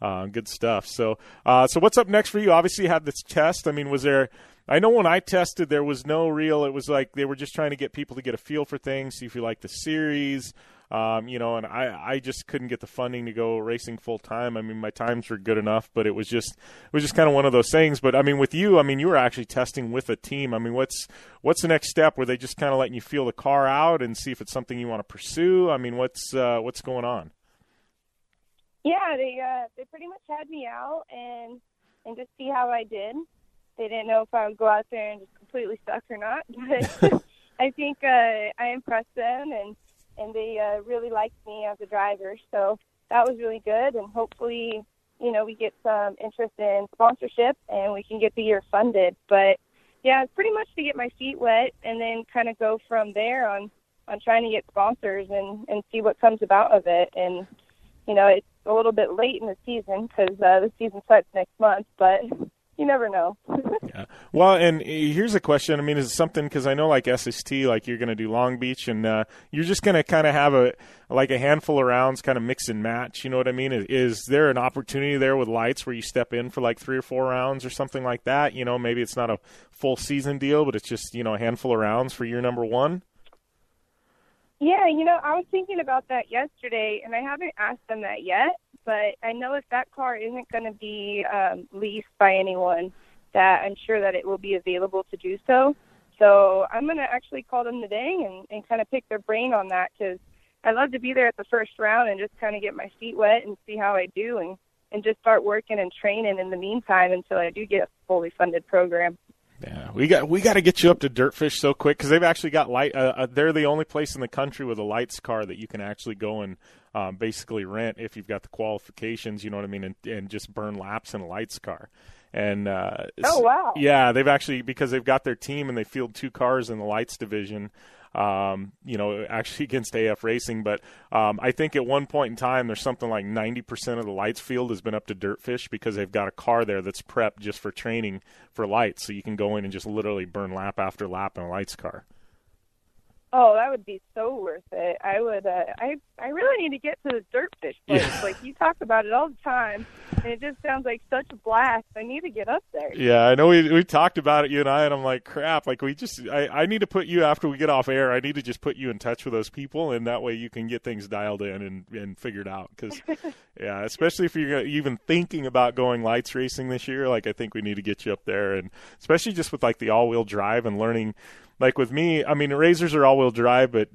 uh, good stuff. So, uh, so what's up next for you? Obviously, you had this test. I mean, was there – I know when I tested, there was no real, it was like they were just trying to get people to get a feel for things, see if you like the series, um, you know, and I, I just couldn't get the funding to go racing full time. I mean, my times were good enough, but it was just, it was just kind of one of those things. But I mean, with you, I mean, you were actually testing with a team. I mean, what's, what's the next step? Were they just kind of letting you feel the car out and see if it's something you want to pursue? I mean, what's, uh, what's going on? Yeah, they, uh, they pretty much had me out and, and just see how I did. They didn't know if I would go out there and just completely suck or not. But I think uh, I impressed them, and, and they uh, really liked me as a driver. So that was really good. And hopefully, you know, we get some interest in sponsorship and we can get the year funded. But yeah, pretty much to get my feet wet and then kind of go from there on, on trying to get sponsors and, and see what comes about of it. And, you know, it's a little bit late in the season because uh, the season starts next month, but you never know. Yeah. Well, and here's a question. I mean, is it something, because I know like S S T, like you're going to do Long Beach, and uh, you're just going to kind of have a like a handful of rounds, kind of mix and match. You know what I mean? Is, is there an opportunity there with lights where you step in for like three or four rounds or something like that? You know, maybe it's not a full season deal, but it's just, you know, a handful of rounds for year number one. Yeah, you know, I was thinking about that yesterday, and I haven't asked them that yet, but I know if that car isn't going to be um, leased by anyone, that I'm sure that it will be available to do so. So I'm going to actually call them today and, and kind of pick their brain on that, because I'd love to be there at the first round and just kind of get my feet wet and see how I do, and, and just start working and training in the meantime until I do get a fully funded program. Yeah, we got we got to get you up to Dirtfish so quick, because they've actually got light. Uh, they're the only place in the country with a lights car that you can actually go and um, basically rent if you've got the qualifications. You know what I mean, and, and just burn laps in a lights car. And uh, oh wow, yeah, they've actually, because they've got their team and they field two cars in the lights division. Um, you know, actually against A F Racing, but um, I think at one point in time there's something like ninety percent of the lights field has been up to Dirtfish, because they've got a car there that's prepped just for training for lights, so you can go in and just literally burn lap after lap in a lights car. Oh, that would be so worth it. I would. Uh, I I really need to get to the Dirtfish place. Yeah. Like, you talk about it all the time, and it just sounds like such a blast. I need to get up there. Yeah, I know we we talked about it, you and I, and I'm like, crap. Like, we just, I, I need to put you, after we get off air, I need to just put you in touch with those people, and that way you can get things dialed in and, and figured out. Because, yeah, especially if you're even thinking about going lights racing this year, like, I think we need to get you up there, and especially just with like the all-wheel drive and learning. Like with me, I mean, razors are all-wheel drive, but,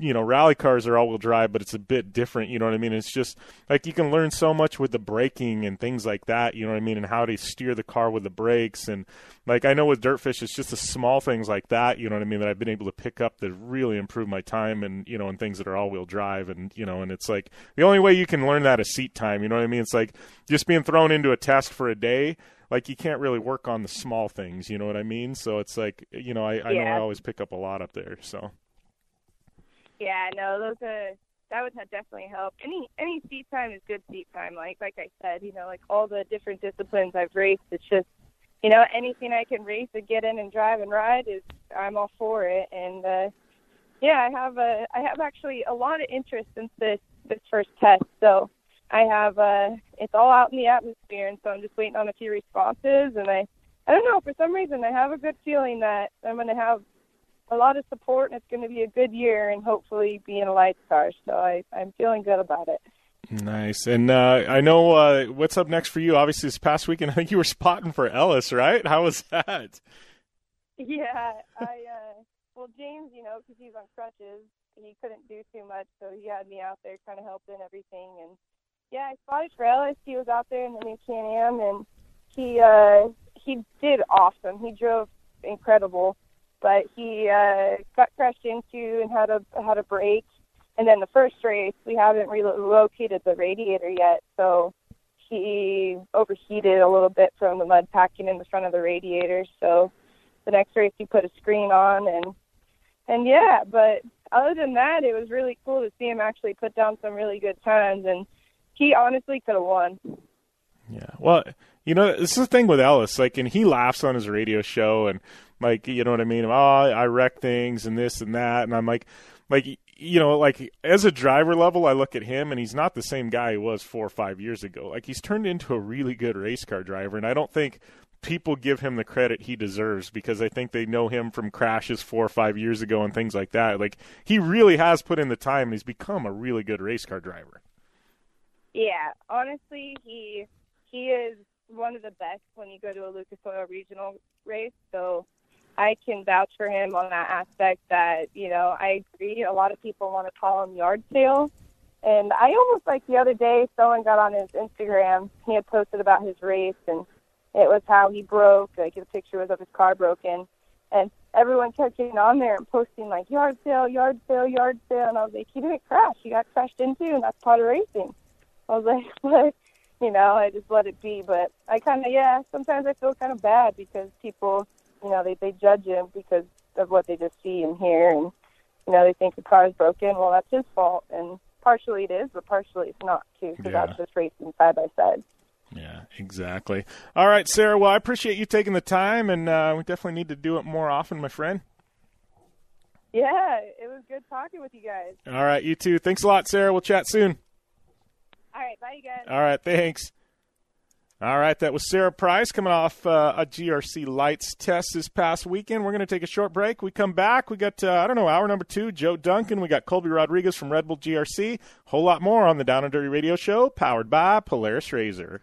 you know, rally cars are all-wheel drive, but it's a bit different, you know what I mean? It's just, like, you can learn so much with the braking and things like that, you know what I mean, and how to steer the car with the brakes. And, like, I know with Dirtfish, it's just the small things like that, you know what I mean, that I've been able to pick up that really improve my time and, you know, and things that are all-wheel drive. And, you know, and it's like, the only way you can learn that is seat time, you know what I mean? It's like just being thrown into a test for a day. Like, you can't really work on the small things, you know what I mean? So it's like, you know, I, I yeah. know I always pick up a lot up there, so. Yeah, no, those are, that would have definitely helped. Any any seat time is good seat time. Like like I said, you know, like all the different disciplines I've raced, it's just, you know, anything I can race and get in and drive and ride is, I'm all for it. And, uh, yeah, I have a, I have actually a lot of interest since this, this first test, so. I have, uh, it's all out in the atmosphere, and so I'm just waiting on a few responses, and I, I don't know, for some reason, I have a good feeling that I'm going to have a lot of support, and it's going to be a good year, and hopefully be in a lights car, so I, I'm feeling good about it. Nice, and uh, I know, uh, what's up next for you? Obviously, this past weekend, I think you were spotting for Ellis, right? How was that? Yeah, I, uh, well, James, you know, because he's on crutches, he couldn't do too much, so he had me out there kind of helping everything, and yeah, I spotted for Ellis. He was out there in the new Can-Am, and he uh, he did awesome. He drove incredible, but he uh, got crashed into and had a had a break. And then the first race, we haven't relocated the radiator yet, so he overheated a little bit from the mud packing in the front of the radiator. So the next race, he put a screen on, and and yeah. But other than that, it was really cool to see him actually put down some really good times, and he honestly could have won. Yeah. Well, you know, this is the thing with Ellis, like, and he laughs on his radio show and like, you know what I mean? Oh, I wreck things and this and that. And I'm like, like, you know, like as a driver level, I look at him and he's not the same guy he was four or five years ago. Like, he's turned into a really good race car driver. And I don't think people give him the credit he deserves, because I think they know him from crashes four or five years ago and things like that. Like, he really has put in the time and he's become a really good race car driver. Yeah, honestly, he he is one of the best when you go to a Lucas Oil regional race, so I can vouch for him on that aspect that, you know, I agree. A lot of people want to call him yard sale, and I almost, like the other day, someone got on his Instagram, he had posted about his race, and it was how he broke, like the picture was of his car broken, and everyone kept getting on there and posting like yard sale, yard sale, yard sale, and I was like, he didn't crash, he got crashed into, and that's part of racing. I was like, what? You know, I just let it be. But I kind of, yeah, sometimes I feel kind of bad because people you know, they, they judge him because of what they just see and hear. And, you know, they think the car is broken. Well, that's his fault. And partially it is, but partially it's not, too, because yeah. that's just racing side by side. Yeah, exactly. All right, Sarah, well, I appreciate you taking the time, and uh, we definitely need to do it more often, my friend. Yeah, it was good talking with you guys. All right, you too. Thanks a lot, Sarah. We'll chat soon. All right, bye, you guys. All right, thanks. All right, that was Sarah Price coming off uh, a G R C Lights test this past weekend. We're going to take a short break. We come back. We got, uh, I don't know, hour number two, Joe Duncan. We got Colby Rodriguez from Red Bull G R C. A whole lot more on the Down and Dirty Radio Show, powered by Polaris Razor.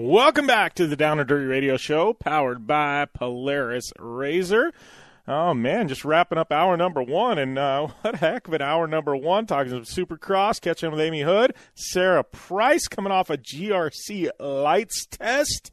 Welcome back to the Down and Dirty Radio Show, powered by Polaris Razor. Oh, man, just wrapping up hour number one, and uh, what a heck of an hour number one, talking some Supercross, catching up with Amy Hood, Sarah Price coming off a G R C Lights test,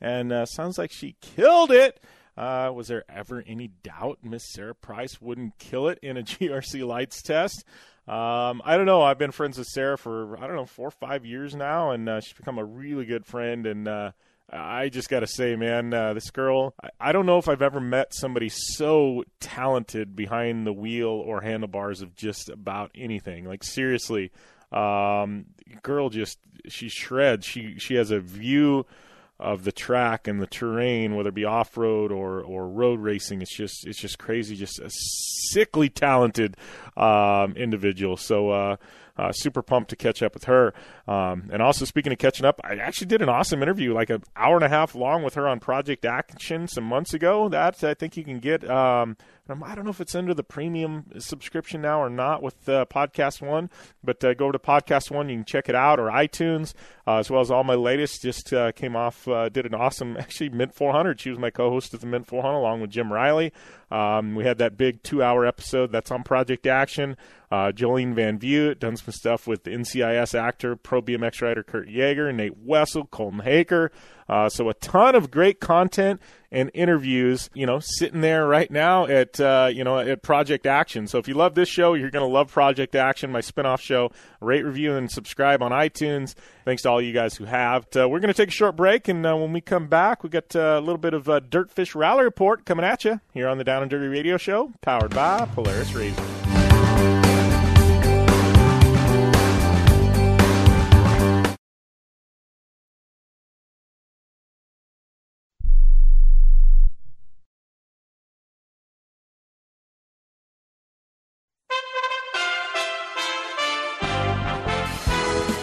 and uh, sounds like she killed it. Uh, was there ever any doubt Miss Sarah Price wouldn't kill it in a G R C Lights test? Um, I don't know. I've been friends with Sarah for, I don't know, four or five years now, and uh, she's become a really good friend. And uh, I just got to say, man, uh, this girl, I, I don't know if I've ever met somebody so talented behind the wheel or handlebars of just about anything. Like, seriously, um, girl just, she shreds. She, she has a view of the track and the terrain, whether it be off-road or, or road racing. It's just it's just crazy, just a sickly talented um, individual. So uh, uh, super pumped to catch up with her. Um, and also, speaking of catching up, I actually did an awesome interview, like an hour and a half long with her on Project Action some months ago. That I think you can get um, And I don't know if it's under the premium subscription now or not with uh, Podcast One, but uh, go to Podcast One. You can check it out, or iTunes, uh, as well as all my latest. Just uh, came off, uh, did an awesome, actually, Mint four hundred. She was my co-host of the Mint four hundred along with Jim Riley. Um, we had that big two-hour episode that's on Project Action. Uh, Jolene Van Butte, done some stuff with N C I S actor, pro B M X rider Kurt Yeager, Nate Wessel, Colton Haker. Uh, so a ton of great content and interviews, you know, sitting there right now at, uh, you know, at Project Action. So if you love this show, you're going to love Project Action, my spinoff show. Rate, review, and subscribe on iTunes. Thanks to all you guys who have. Uh, we're going to take a short break, and uh, when we come back, we got uh, a little bit of uh, Dirtfish Rally Report coming at you here on the Down and Dirty Radio Show, powered by Polaris Razor.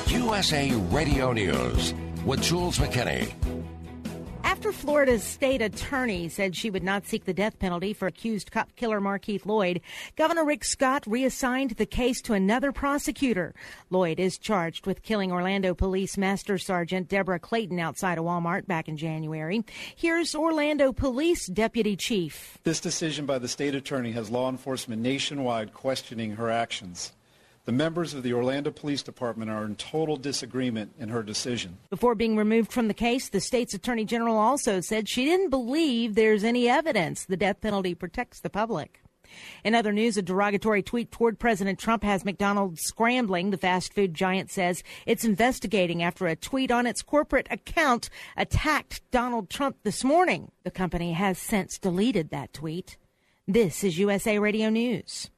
U S A Radio News with Jules McKinney. After Florida's state attorney said she would not seek the death penalty for accused cop killer Markeith Lloyd, Governor Rick Scott reassigned the case to another prosecutor. Lloyd is charged with killing Orlando Police Master Sergeant Deborah Clayton outside of Walmart back in January. Here's Orlando Police Deputy Chief. This decision by the state attorney has law enforcement nationwide questioning her actions. The members of the Orlando Police Department are in total disagreement in her decision. Before being removed from the case, the state's attorney general also said she didn't believe there's any evidence the death penalty protects the public. In other news, a derogatory tweet toward President Trump has McDonald's scrambling. The fast food giant says it's investigating after a tweet on its corporate account attacked Donald Trump this morning. The company has since deleted that tweet. This is U S A Radio News.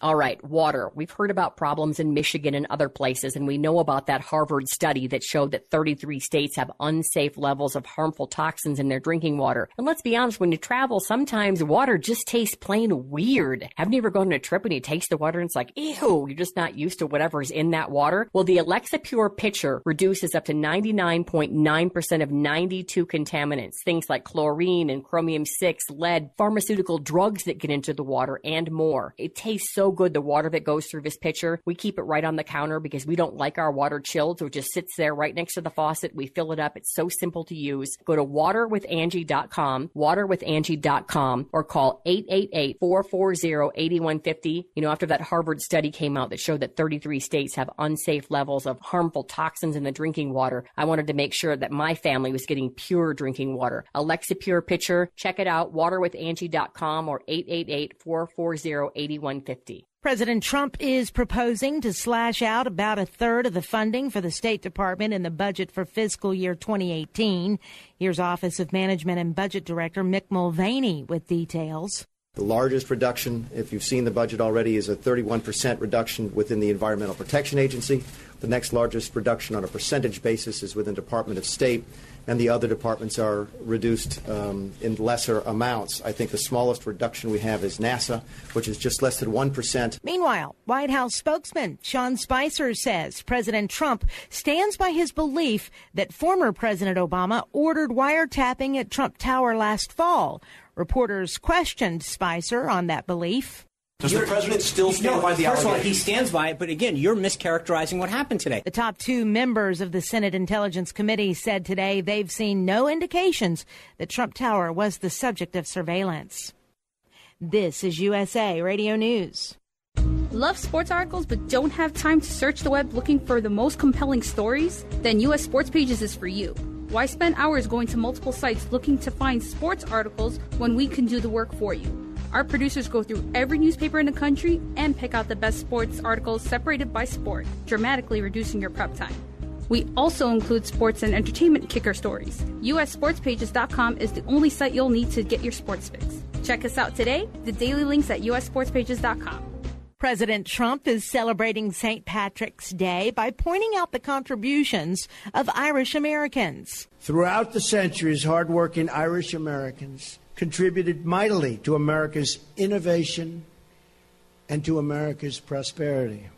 All right, water. We've heard about problems in Michigan and other places, and we know about that Harvard study that showed that thirty-three states have unsafe levels of harmful toxins in their drinking water. And let's be honest, when you travel, sometimes water just tastes plain weird. Haven't you ever gone on a trip and you taste the water and it's like, ew, you're just not used to whatever's in that water? Well, the Alexa Pure pitcher reduces up to ninety-nine point nine percent of ninety-two contaminants, things like chlorine and chromium six, lead, pharmaceutical drugs that get into the water, and more. It tastes so good, the water that goes through this pitcher. We keep it right on the counter because we don't like our water chilled, so it just sits there right next to the faucet. We fill it up. It's so simple to use. Go to water with angie dot com, water with angie dot com, or call eight eight eight, four four zero, eight one five zero. You know, after that Harvard study came out that showed that thirty-three states have unsafe levels of harmful toxins in the drinking water, I wanted to make sure that my family was getting pure drinking water. Alexa Pure Pitcher, check it out, water with angie dot com or eight eight eight, four four zero, eight one five zero. President Trump is proposing to slash out about a third of the funding for the State Department in the budget for fiscal year twenty eighteen. Here's Office of Management and Budget Director Mick Mulvaney with details. The largest reduction, if you've seen the budget already, is a thirty-one percent reduction within the Environmental Protection Agency. The next largest reduction on a percentage basis is within Department of State, and the other departments are reduced um, in lesser amounts. I think the smallest reduction we have is NASA, which is just less than one percent. Meanwhile, White House spokesman Sean Spicer says President Trump stands by his belief that former President Obama ordered wiretapping at Trump Tower last fall. Reporters questioned Spicer on that belief. Does the president still stand no, by the allegation? First of all, he stands by it, but again, you're mischaracterizing what happened today. The top two members of the Senate Intelligence Committee said today they've seen no indications that Trump Tower was the subject of surveillance. This is U S A Radio News. Love sports articles but don't have time to search the web looking for the most compelling stories? Then U S Sports Pages is for you. Why spend hours going to multiple sites looking to find sports articles when we can do the work for you? Our producers go through every newspaper in the country and pick out the best sports articles separated by sport, dramatically reducing your prep time. We also include sports and entertainment kicker stories. U S sports pages dot com is the only site you'll need to get your sports fix. Check us out today. The daily links at U S sports pages dot com. President Trump is celebrating Saint Patrick's Day by pointing out the contributions of Irish Americans. Throughout the centuries, hardworking Irish Americans contributed mightily to America's innovation and to America's prosperity.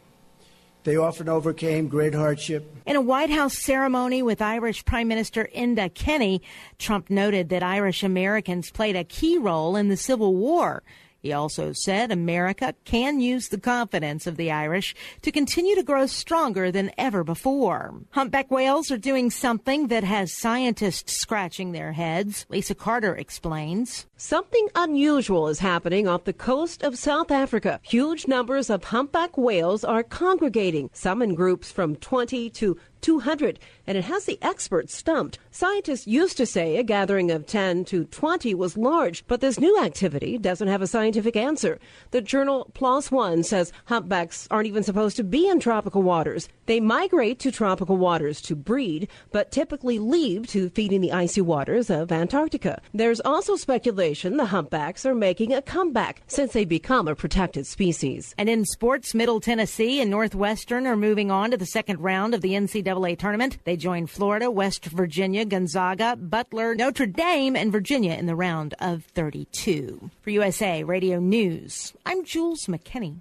They often overcame great hardship. In a White House ceremony with Irish Prime Minister Enda Kenny, Trump noted that Irish Americans played a key role in the Civil War. He also said America can use the confidence of the Irish to continue to grow stronger than ever before. Humpback whales are doing something that has scientists scratching their heads, Lisa Carter explains. Something unusual is happening off the coast of South Africa. Huge numbers of humpback whales are congregating, some in groups from twenty to two hundred, and it has the experts stumped. Scientists used to say a gathering of ten to twenty was large, but this new activity doesn't have a scientific answer. The journal PLOS One says humpbacks aren't even supposed to be in tropical waters. They migrate to tropical waters to breed, but typically leave to feed in the icy waters of Antarctica. There's also speculation the humpbacks are making a comeback since they become a protected species. And in sports, Middle Tennessee and Northwestern are moving on to the second round of the N C double A tournament. They join Florida, West Virginia, Gonzaga, Butler, Notre Dame, and Virginia in the round of thirty-two. For U S A Radio News, I'm Jules McKinney.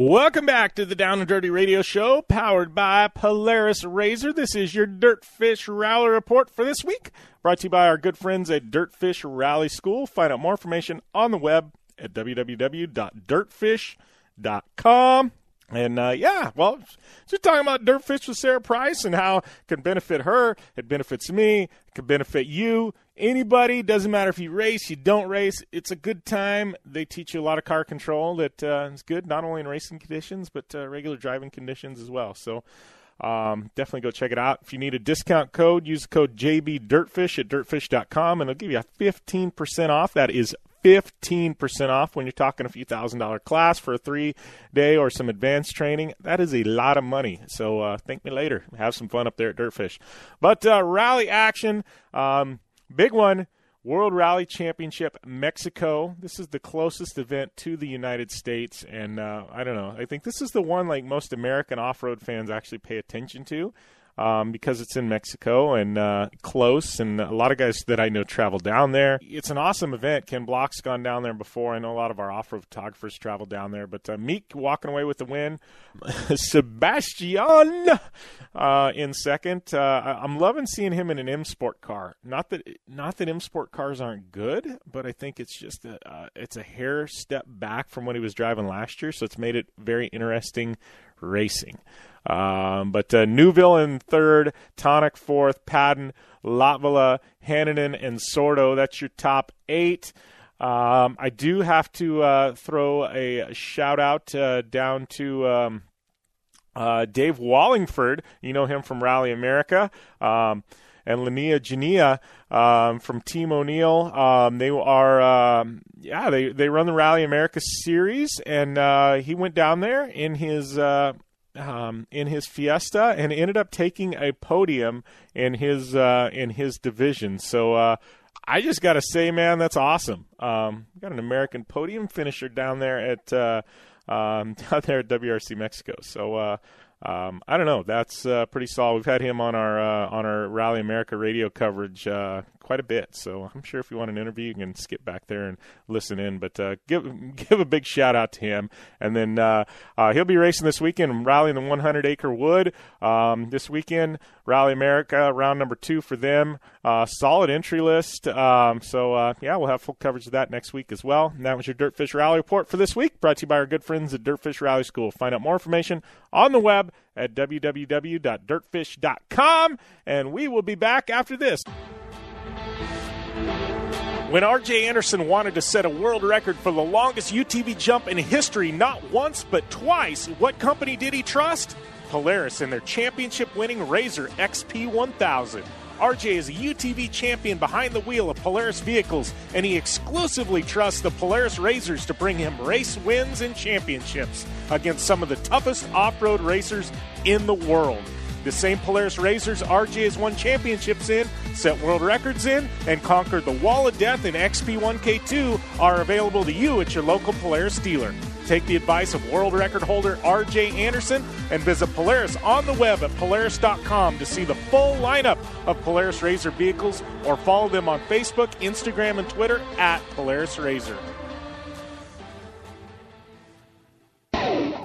Welcome back to the Down and Dirty Radio Show, powered by Polaris Razor. This is your Dirtfish Rally Report for this week, brought to you by our good friends at Dirtfish Rally School. Find out more information on the web at w w w dot dirtfish dot com. And, uh, yeah, well, just talking about Dirtfish with Sarah Price and how it can benefit her, it benefits me, it can benefit you. Anybody, doesn't matter if you race, you don't race, it's a good time. They teach you a lot of car control that uh, is good, not only in racing conditions, but uh, regular driving conditions as well. So um, definitely go check it out. If you need a discount code, use the code J B Dirtfish at dirtfish dot com, and they'll give you fifteen percent off. That is fifteen percent off when you're talking a few thousand dollar class for a three-day or some advanced training. That is a lot of money. So uh, thank me later. Have some fun up there at Dirtfish. But uh, rally action. Um, Big one, World Rally Championship, Mexico. This is the closest event to the United States, and uh, I don't know. I think this is the one like most American off-road fans actually pay attention to um, because it's in Mexico and uh, close, and a lot of guys that I know travel down there. It's an awesome event. Ken Block's gone down there before. I know a lot of our off-road photographers travel down there, but uh, Meek walking away with the win. Sebastian! Uh, in second, uh, I'm loving seeing him in an M Sport car. Not that, not that M Sport cars aren't good, but I think it's just a, uh, it's a hair step back from what he was driving last year. So it's made it very interesting racing. Um, but uh, Newville in third, Tonic fourth, Padden, Latvala, Hannanen, and Sordo. That's your top eight. Um, I do have to uh, throw a shout out uh, down to. Um, Uh, Dave Wallingford, you know him from Rally America, um, and Linnea Jania um, from Team O'Neill. Um, they are, um, yeah, they, they run the Rally America series, and uh, he went down there in his uh, um, in his Fiesta and ended up taking a podium in his uh, in his division. So uh, I just got to say, man, that's awesome. Um, got an American podium finisher down there at. Uh, Um, down there at W R C Mexico. So uh, um, I don't know. That's uh, pretty solid. We've had him on our uh, on our Rally America radio coverage uh, quite a bit. So I'm sure if you want an interview, you can skip back there and listen in. But uh, give give a big shout-out to him. And then uh, uh, he'll be racing this weekend, rallying the hundred acre Wood. Um, this weekend, Rally America, round number two for them. Uh, solid entry list. Um, so, uh, yeah, we'll have full coverage of that next week as well. And that was your Dirtfish Rally Report for this week, brought to you by our good friends at Dirtfish Rally School. Find out more information on the web at w w w dot dirtfish dot com, and we will be back after this. When R J Anderson wanted to set a world record for the longest U T V jump in history, not once but twice, what company did he trust? Polaris and their championship-winning R Z R X P one thousand. R J is a U T V champion behind the wheel of Polaris vehicles, and he exclusively trusts the Polaris Razors to bring him race wins and championships against some of the toughest off-road racers in the world. The same Polaris Razors R J has won championships in, set world records in, and conquered the Wall of Death in X P one K two are available to you at your local Polaris dealer. Take the advice of world record holder R J Anderson and visit Polaris on the web at Polaris dot com to see the full lineup of Polaris R Z R vehicles, or follow them on Facebook, Instagram, and Twitter at Polaris R Z R.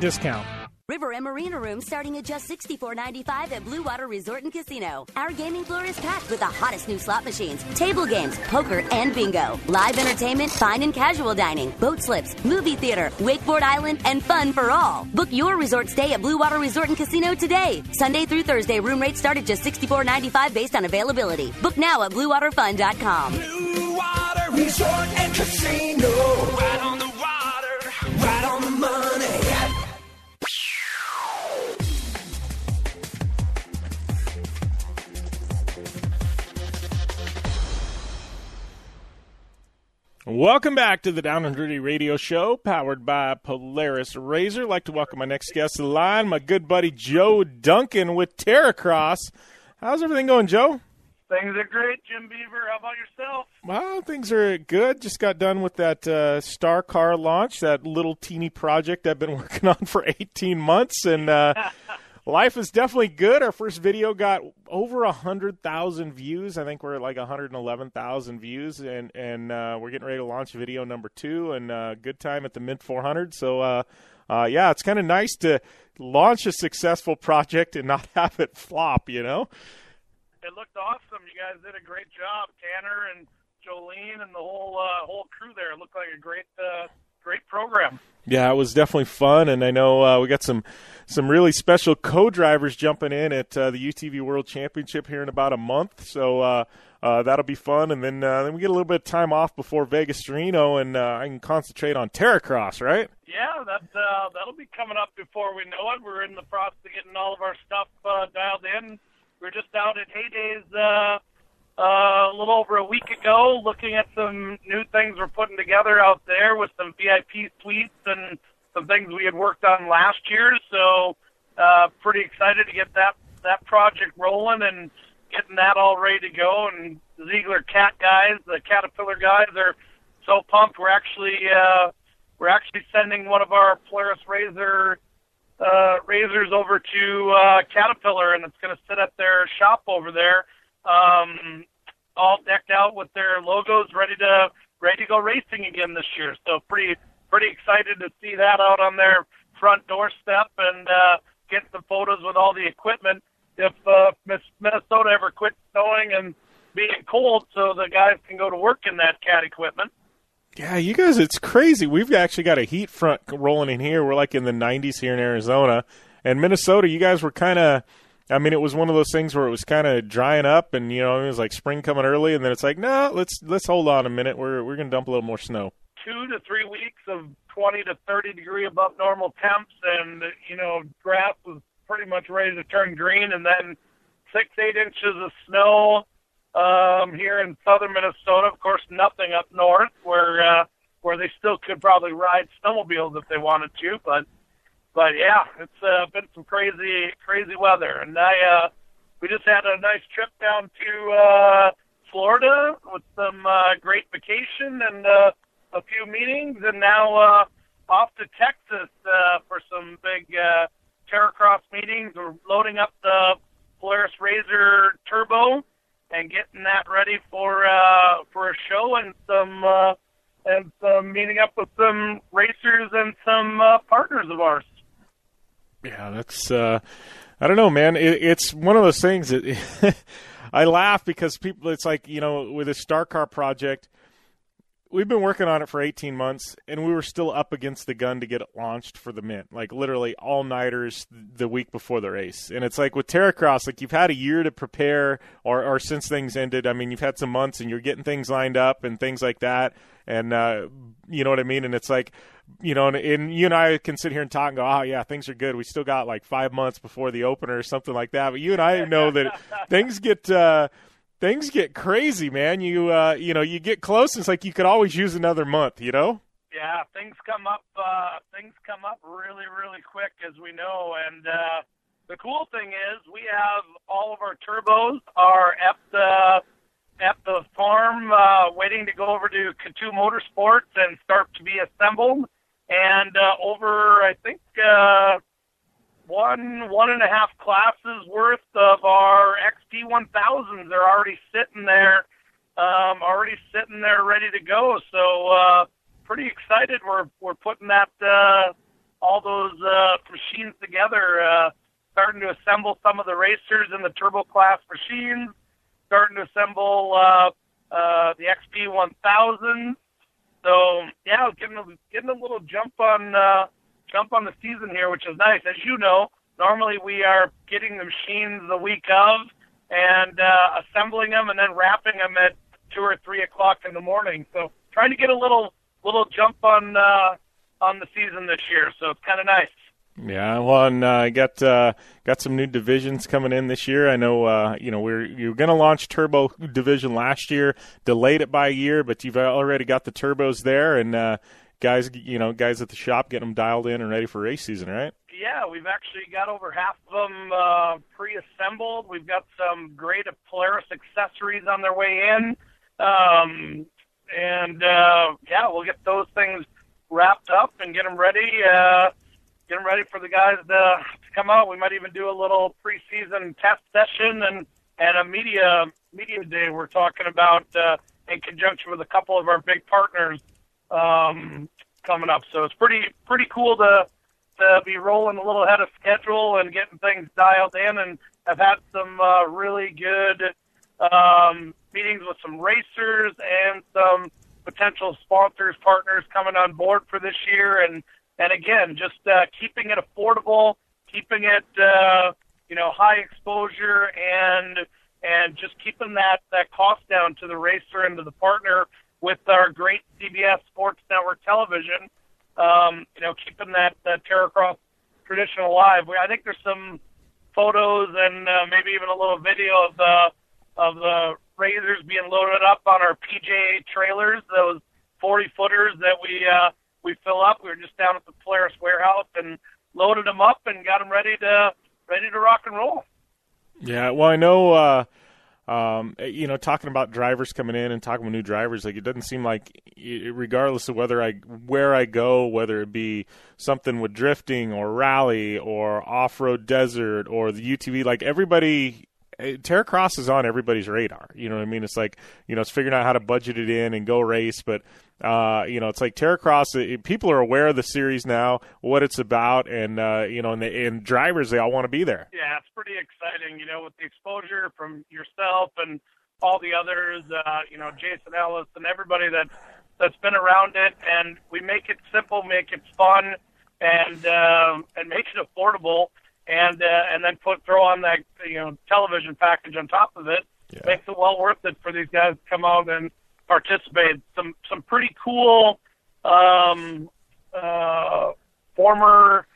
discount. River and Marina Room starting at just sixty-four ninety-five at Blue Water Resort and Casino. Our gaming floor is packed with the hottest new slot machines, table games, poker, and bingo. Live entertainment, fine and casual dining, boat slips, movie theater, wakeboard island, and fun for all. Book your resort stay at Blue Water Resort and Casino today. Sunday through Thursday, room rates start at just sixty-four ninety-five based on availability. Book now at blue water fun dot com. Blue Water Resort and Casino. Right on the water, right on the money. Welcome back to the Down and Dirty Radio Show, powered by Polaris R Z R. I'd like to welcome my next guest to the line, my good buddy Joe Duncan with Terracross. How's everything going, Joe? Things are great, Jim Beaver. How about yourself? Well, things are good. Just got done with that uh, Star Car launch, that little teeny project I've been working on for eighteen months, and uh, life is definitely good. Our first video got over one hundred thousand views. I think we're at like one hundred eleven thousand views, and, and uh, we're getting ready to launch video number two, and uh, good time at the Mint four hundred. So, uh, uh, yeah, it's kind of nice to launch a successful project and not have it flop, you know? It looked awesome. You guys did a great job, Tanner and Jolene and the whole uh, whole crew there. It looked like a great uh, great program. Yeah, it was definitely fun, and I know uh, we got some some really special co-drivers jumping in at uh, the U T V World Championship here in about a month, so uh, uh, that'll be fun. And then uh, then we get a little bit of time off before Vegas Torino, and uh, I can concentrate on Terracross, right? Yeah, that, uh, that'll be coming up before we know it. We're in the process of getting all of our stuff uh, dialed in. We were just out at Hayday's uh, uh, a little over a week ago, looking at some new things we're putting together out there with some V I P suites and some things we had worked on last year. So uh, pretty excited to get that, that project rolling and getting that all ready to go. And the Ziegler Cat guys, the Caterpillar guys, are so pumped. We're actually uh, we're actually sending one of our Polaris Razor uh, razors over to uh, Caterpillar, and it's going to sit at their shop over there, um, all decked out with their logos, ready to ready to go racing again this year. So pretty pretty excited to see that out on their front doorstep and uh, get some photos with all the equipment. If uh, Minnesota ever quits snowing and being cold, so the guys can go to work in that Cat equipment. Yeah, you guys, it's crazy. We've actually got a heat front rolling in here. We're like in the nineties here in Arizona. And Minnesota, you guys were kind of, I mean, it was one of those things where it was kind of drying up and, you know, it was like spring coming early. And then it's like, no, nah, let's let's hold on a minute. We're, we're going to dump a little more snow. Two to three weeks of twenty to thirty degree above normal temps. And, you know, grass was pretty much ready to turn green. And then six, eight inches of snow. Um, here in southern Minnesota, of course, nothing up north where uh, where they still could probably ride snowmobiles if they wanted to. But but yeah, it's uh, been some crazy crazy weather, and I uh, we just had a nice trip down to uh, Florida with some uh, great vacation and uh, a few meetings, and now uh, off to Texas uh, for some big uh, Terracross meetings. We're loading up the Polaris Razor Turbo and getting that ready for uh, for a show and some uh, and some meeting up with some racers and some uh, partners of ours. Yeah, that's uh, I don't know, man. It, it's one of those things that I laugh because people. It's like, you know, with the Star Car project, we've been working on it for eighteen months, and we were still up against the gun to get it launched for the Mint, like literally all-nighters the week before the race. And it's like with Terracross, like you've had a year to prepare or, or since things ended. I mean, you've had some months, and you're getting things lined up and things like that, and uh, you know what I mean? And it's like, you know, and, and you and I can sit here and talk and go, oh, yeah, things are good. We still got like five months before the opener or something like that. But you and I know that things get uh, – Things get crazy, man. You uh, you know, you get close. It's like you could always use another month, you know? Yeah, things come up. Uh, things come up really, really quick, as we know. And uh, the cool thing is, we have all of our turbos are at the at the farm, uh, waiting to go over to Katoo Motorsports and start to be assembled. And uh, over, I think, uh, One, one and a half classes worth of our X T one thousands are already sitting there, um, already sitting there ready to go. So, uh, pretty excited. We're, we're putting that, uh, all those, uh, machines together, uh, starting to assemble some of the racers in the turbo class machines, starting to assemble, uh, uh, the X T one thousand. So yeah, getting a, getting a little jump on, uh, jump on the season here, which is nice. As you know, normally we are getting the machines the week of and uh, assembling them and then wrapping them at two or three o'clock in the morning. So trying to get a little little jump on uh, on the season this year. So it's kind of nice. Yeah, well, and I uh, got uh, got some new divisions coming in this year. I know, uh, you know, we're you're going to launch turbo division last year, delayed it by a year, but you've already got the turbos there and. Uh, Guys, you know, guys at the shop, getting them dialed in and ready for race season, right? Yeah, we've actually got over half of them uh, pre-assembled. We've got some great Polaris accessories on their way in. Um, and, uh, yeah, we'll get those things wrapped up and get them ready. Uh, get them ready for the guys to, to come out. We might even do a little preseason test session and, and a media, media day we're talking about uh, in conjunction with a couple of our big partners. Um, coming up, so it's pretty pretty cool to to be rolling a little ahead of schedule and getting things dialed in. And I've had some uh, really good um, meetings with some racers and some potential sponsors, partners coming on board for this year. And and again, just uh, keeping it affordable, keeping it uh, you know high exposure, and and just keeping that that cost down to the racer and to the partner. With our great C B S Sports Network television, um, you know, keeping that, that Terracross tradition alive. We, I think there's some photos and uh, maybe even a little video of the of the razors being loaded up on our P J A trailers, those forty footers that we uh, we fill up. We were just down at the Polaris warehouse and loaded them up and got them ready to ready to rock and roll. Yeah, well, I know. Uh... Um, you know, talking about drivers coming in and talking with new drivers, like it doesn't seem like, regardless of whether I where I go, whether it be something with drifting or rally or off-road desert or the U T V, like everybody, Terracross is on everybody's radar. You know what I mean? It's like, you know, it's figuring out how to budget it in and go race, but. Uh, you know, it's like Terracross. It, people are aware of the series now, what it's about, and uh, you know, and, the, and drivers, they all want to be there. Yeah, it's pretty exciting. You know, with the exposure from yourself and all the others, uh, you know, Jason Ellis and everybody that that's been around it, and we make it simple, make it fun, and um, and make it affordable, and uh, and then put throw on that you know television package on top of it. Yeah. Makes it well worth it for these guys to come out and. Participated some some pretty cool um, uh, former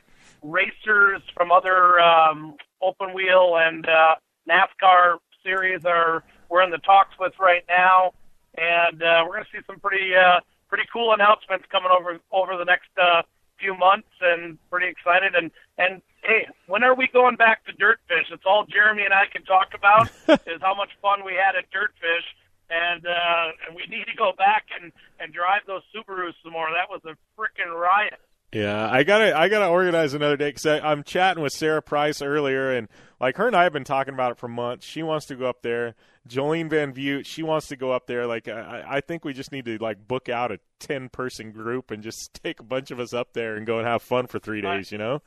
racers from other um, open wheel and uh, NASCAR series are we're in the talks with right now, and uh, we're going to see some pretty uh, pretty cool announcements coming over over the next uh, few months, and pretty excited. And and hey, when are we going back to Dirtfish? It's all Jeremy and I can talk about is how much fun we had at Dirtfish. And, uh, and we need to go back and, and drive those Subarus some more. That was a freaking riot. Yeah, I gotta I gotta organize another day because I'm chatting with Sarah Price earlier, and like her and I have been talking about it for months. She wants to go up there. Jolene Van Butte, she wants to go up there. Like I, I think we just need to like book out a ten person group and just take a bunch of us up there and go and have fun for three days. I, you know.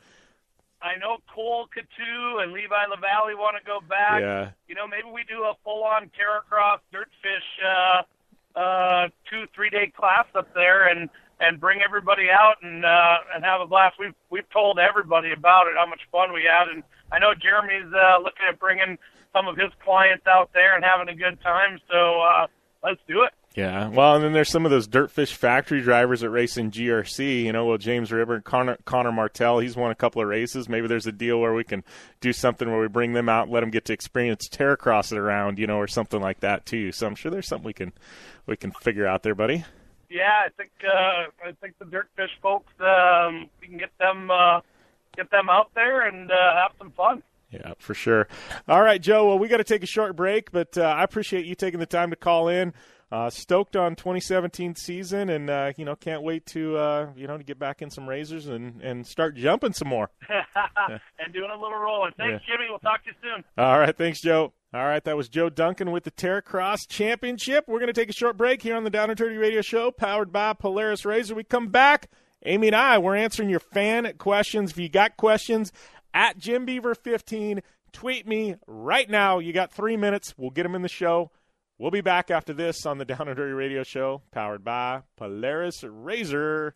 I know Cole Coutu and Levi LaValle want to go back. Yeah. You know, maybe we do a full-on Terracross, Dirtfish, uh, uh, two, three-day class up there and, and bring everybody out and uh, and have a blast. We've, we've told everybody about it, how much fun we had. And I know Jeremy's uh, looking at bringing some of his clients out there and having a good time, so uh, let's do it. Yeah, well, and then there's some of those Dirtfish factory drivers that race in G R C. You know, well, James River, Connor, Connor Martell, he's won a couple of races. Maybe there's a deal where we can do something where we bring them out and let them get to experience Terracross around, you know, or something like that too. So I'm sure there's something we can we can figure out there, buddy. Yeah, I think uh, I think the Dirtfish folks, um, we can get them uh, get them out there and uh, have some fun. Yeah, for sure. All right, Joe. Well, we got to take a short break, but uh, I appreciate you taking the time to call in. Uh, stoked on twenty seventeen season, and uh, you know, can't wait to uh, you know to get back in some razors and, and start jumping some more. Yeah. And doing a little rolling. Thanks, yeah. Jimmy. We'll talk to you soon. All right, thanks, Joe. All right, that was Joe Duncan with the Terracross Championship. We're going to take a short break here on the Down and Dirty Radio Show, powered by Polaris Razor. We come back, Amy and I. We're answering your fan questions. If you got questions, at Jim Beaver fifteen, tweet me right now. You got three minutes. We'll get them in the show. We'll be back after this on the Down and Dirty Radio Show, powered by Polaris Razor.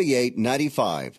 eight nine five.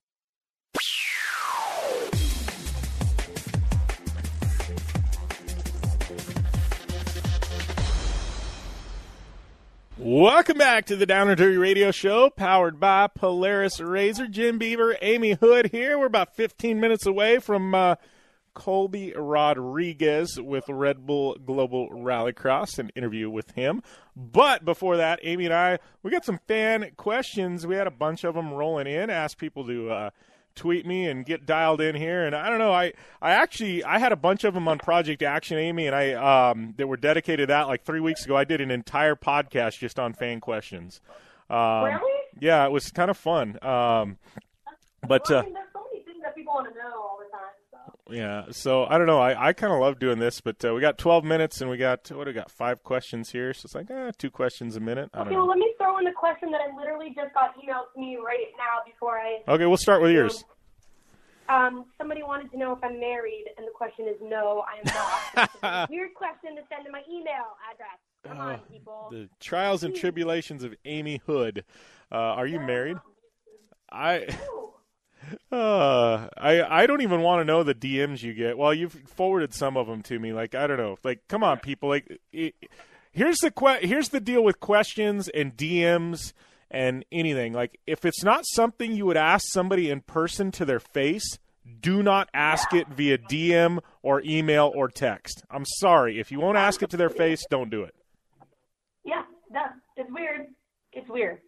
Welcome back to the Down and Dirty Radio Show, powered by Polaris Razor. Jim Beaver, Amy Hood here. We're about fifteen minutes away from uh, Colby Rodriguez with Red Bull Global Rallycross, an interview with him. But before that, Amy and I, we got some fan questions. We had a bunch of them rolling in, asked people to uh, tweet me and get dialed in here. And I don't know, I, I actually, I had a bunch of them on Project Action, Amy, and I um, that were dedicated to that like three weeks ago. I did an entire podcast just on fan questions. Um, really? Yeah, it was kind of fun. Um, but well, I mean, there's so many things that people want to know all the time. So. Yeah, so I don't know. I, I kind of love doing this, but uh, we got twelve minutes and we got, what do we got, five questions here. So it's like, eh, two questions a minute. I don't okay, know. Well, let me throw in the question that I literally just got emailed to me right now before I... Okay, we'll start with yours. Um, somebody wanted to know if I'm married, and the question is no, I am not. Weird question to send to my email address. Come uh, on, people. The trials and tribulations of Amy Hood. Uh, are you yeah. married? I, uh, I, I don't even want to know the D Ms you get. Well, you've forwarded some of them to me. Like, I don't know. Like, come on, people. Like, it, here's the que- here's the deal with questions and D Ms. And anything, like if it's not something you would ask somebody in person to their face, do not ask it via D M or email or text. I'm sorry. If you won't ask it to their face, don't do it. Yeah, that's, it's weird. It's weird.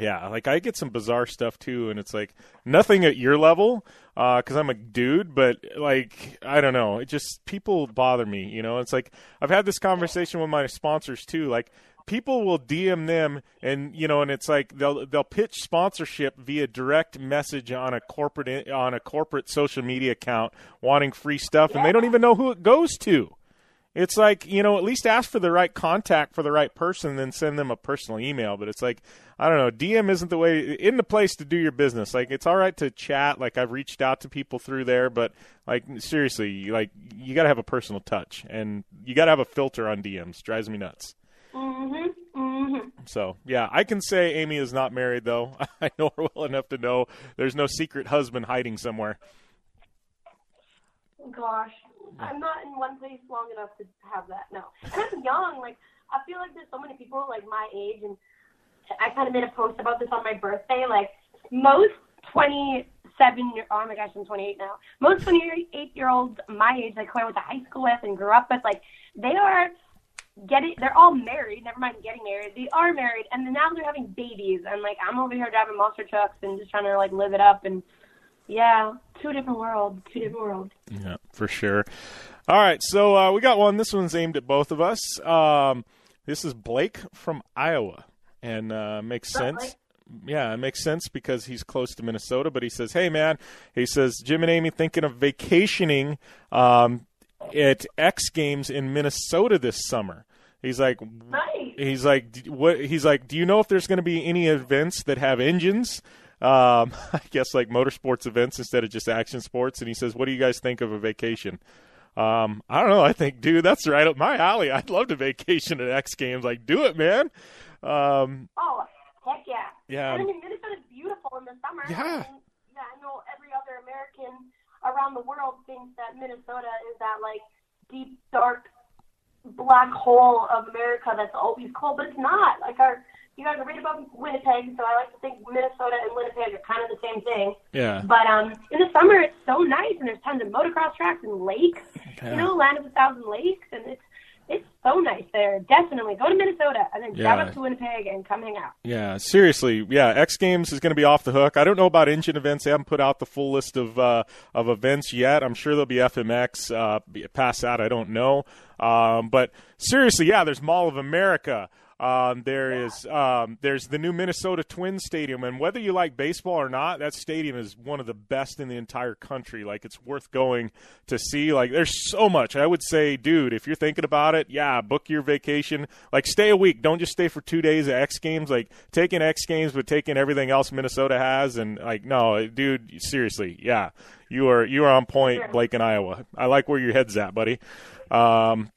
Yeah, like I get some bizarre stuff too, and it's like nothing at your level because uh, I'm a dude, but like I don't know. It just, people bother me, you know. It's like I've had this conversation with my sponsors too, like people will D M them, and you know, and it's like they'll they'll pitch sponsorship via direct message on a corporate on a corporate social media account, wanting free stuff, yeah. and they don't even know who it goes to. It's like, you know, at least ask for the right contact for the right person, then send them a personal email. But it's like, I don't know, D M isn't the way, in the place to do your business. Like, it's all right to chat. Like, I've reached out to people through there, but like seriously, like you got to have a personal touch, and you got to have a filter on D Ms. Drives me nuts. Mm-hmm. Mm-hmm. So, yeah, I can say Amy is not married, though. I know her well enough to know there's no secret husband hiding somewhere. Gosh, I'm not in one place long enough to have that, no. I'm young. Like, I feel like there's so many people, like, my age, and I kind of made a post about this on my birthday. Like, most twenty-seven, oh, my gosh, I'm twenty-eight now. Most twenty-eight-year-olds my age, like, who I went to high school with and grew up with, like, they are... Getting, they're all married. Never mind getting married. They are married, and then now they're having babies. And like, I'm over here driving monster trucks and just trying to like live it up. And yeah, two different worlds. Two different worlds. Yeah, for sure. All right, so uh, we got one. This one's aimed at both of us. Um, this is Blake from Iowa, and uh, makes sense. Blake? Yeah, it makes sense because he's close to Minnesota. But he says, "Hey, man," he says, "Jim and Amy thinking of vacationing." Um, at X Games in Minnesota this summer. He's like, nice. he's like, what? He's like, do you know if there's going to be any events that have engines? Um, I guess like motorsports events instead of just action sports. And he says, what do you guys think of a vacation? Um, I don't know. I think, dude, that's right up my alley. I'd love to vacation at X Games. Like, do it, man. Um, oh, heck yeah. yeah. And I mean, Minnesota's beautiful in the summer. Yeah. I mean, yeah, I know every other American around the world thinks that Minnesota is that, like, deep, dark, black hole of America that's always cold, but it's not. Like, our you guys are right above Winnipeg, so I like to think Minnesota and Winnipeg are kind of the same thing. Yeah. But um, in the summer, it's so nice, and there's tons of motocross tracks and lakes. Yeah. You know, land of a thousand lakes, and it's it's so nice there. Definitely go to Minnesota and then drive yeah. up to Winnipeg and come hang out. Yeah, seriously. Yeah, X Games is going to be off the hook. I don't know about engine events. They haven't put out the full list of uh, of events yet. I'm sure there'll be F M X. Uh, past that, I don't know. Um, but seriously, yeah, there's Mall of America. Um, there yeah. is um, there's the new Minnesota Twins Stadium, and whether you like baseball or not, that stadium is one of the best in the entire country. Like, it's worth going to see. Like, there's so much. I would say, dude, if you're thinking about it, yeah, book your vacation. Like, stay a week. Don't just stay for two days at X Games. Like, take in X Games, but take in everything else Minnesota has. And like, no, dude, seriously, yeah, you are you are on point, Blake, in Iowa. I like where your head's at, buddy. Um,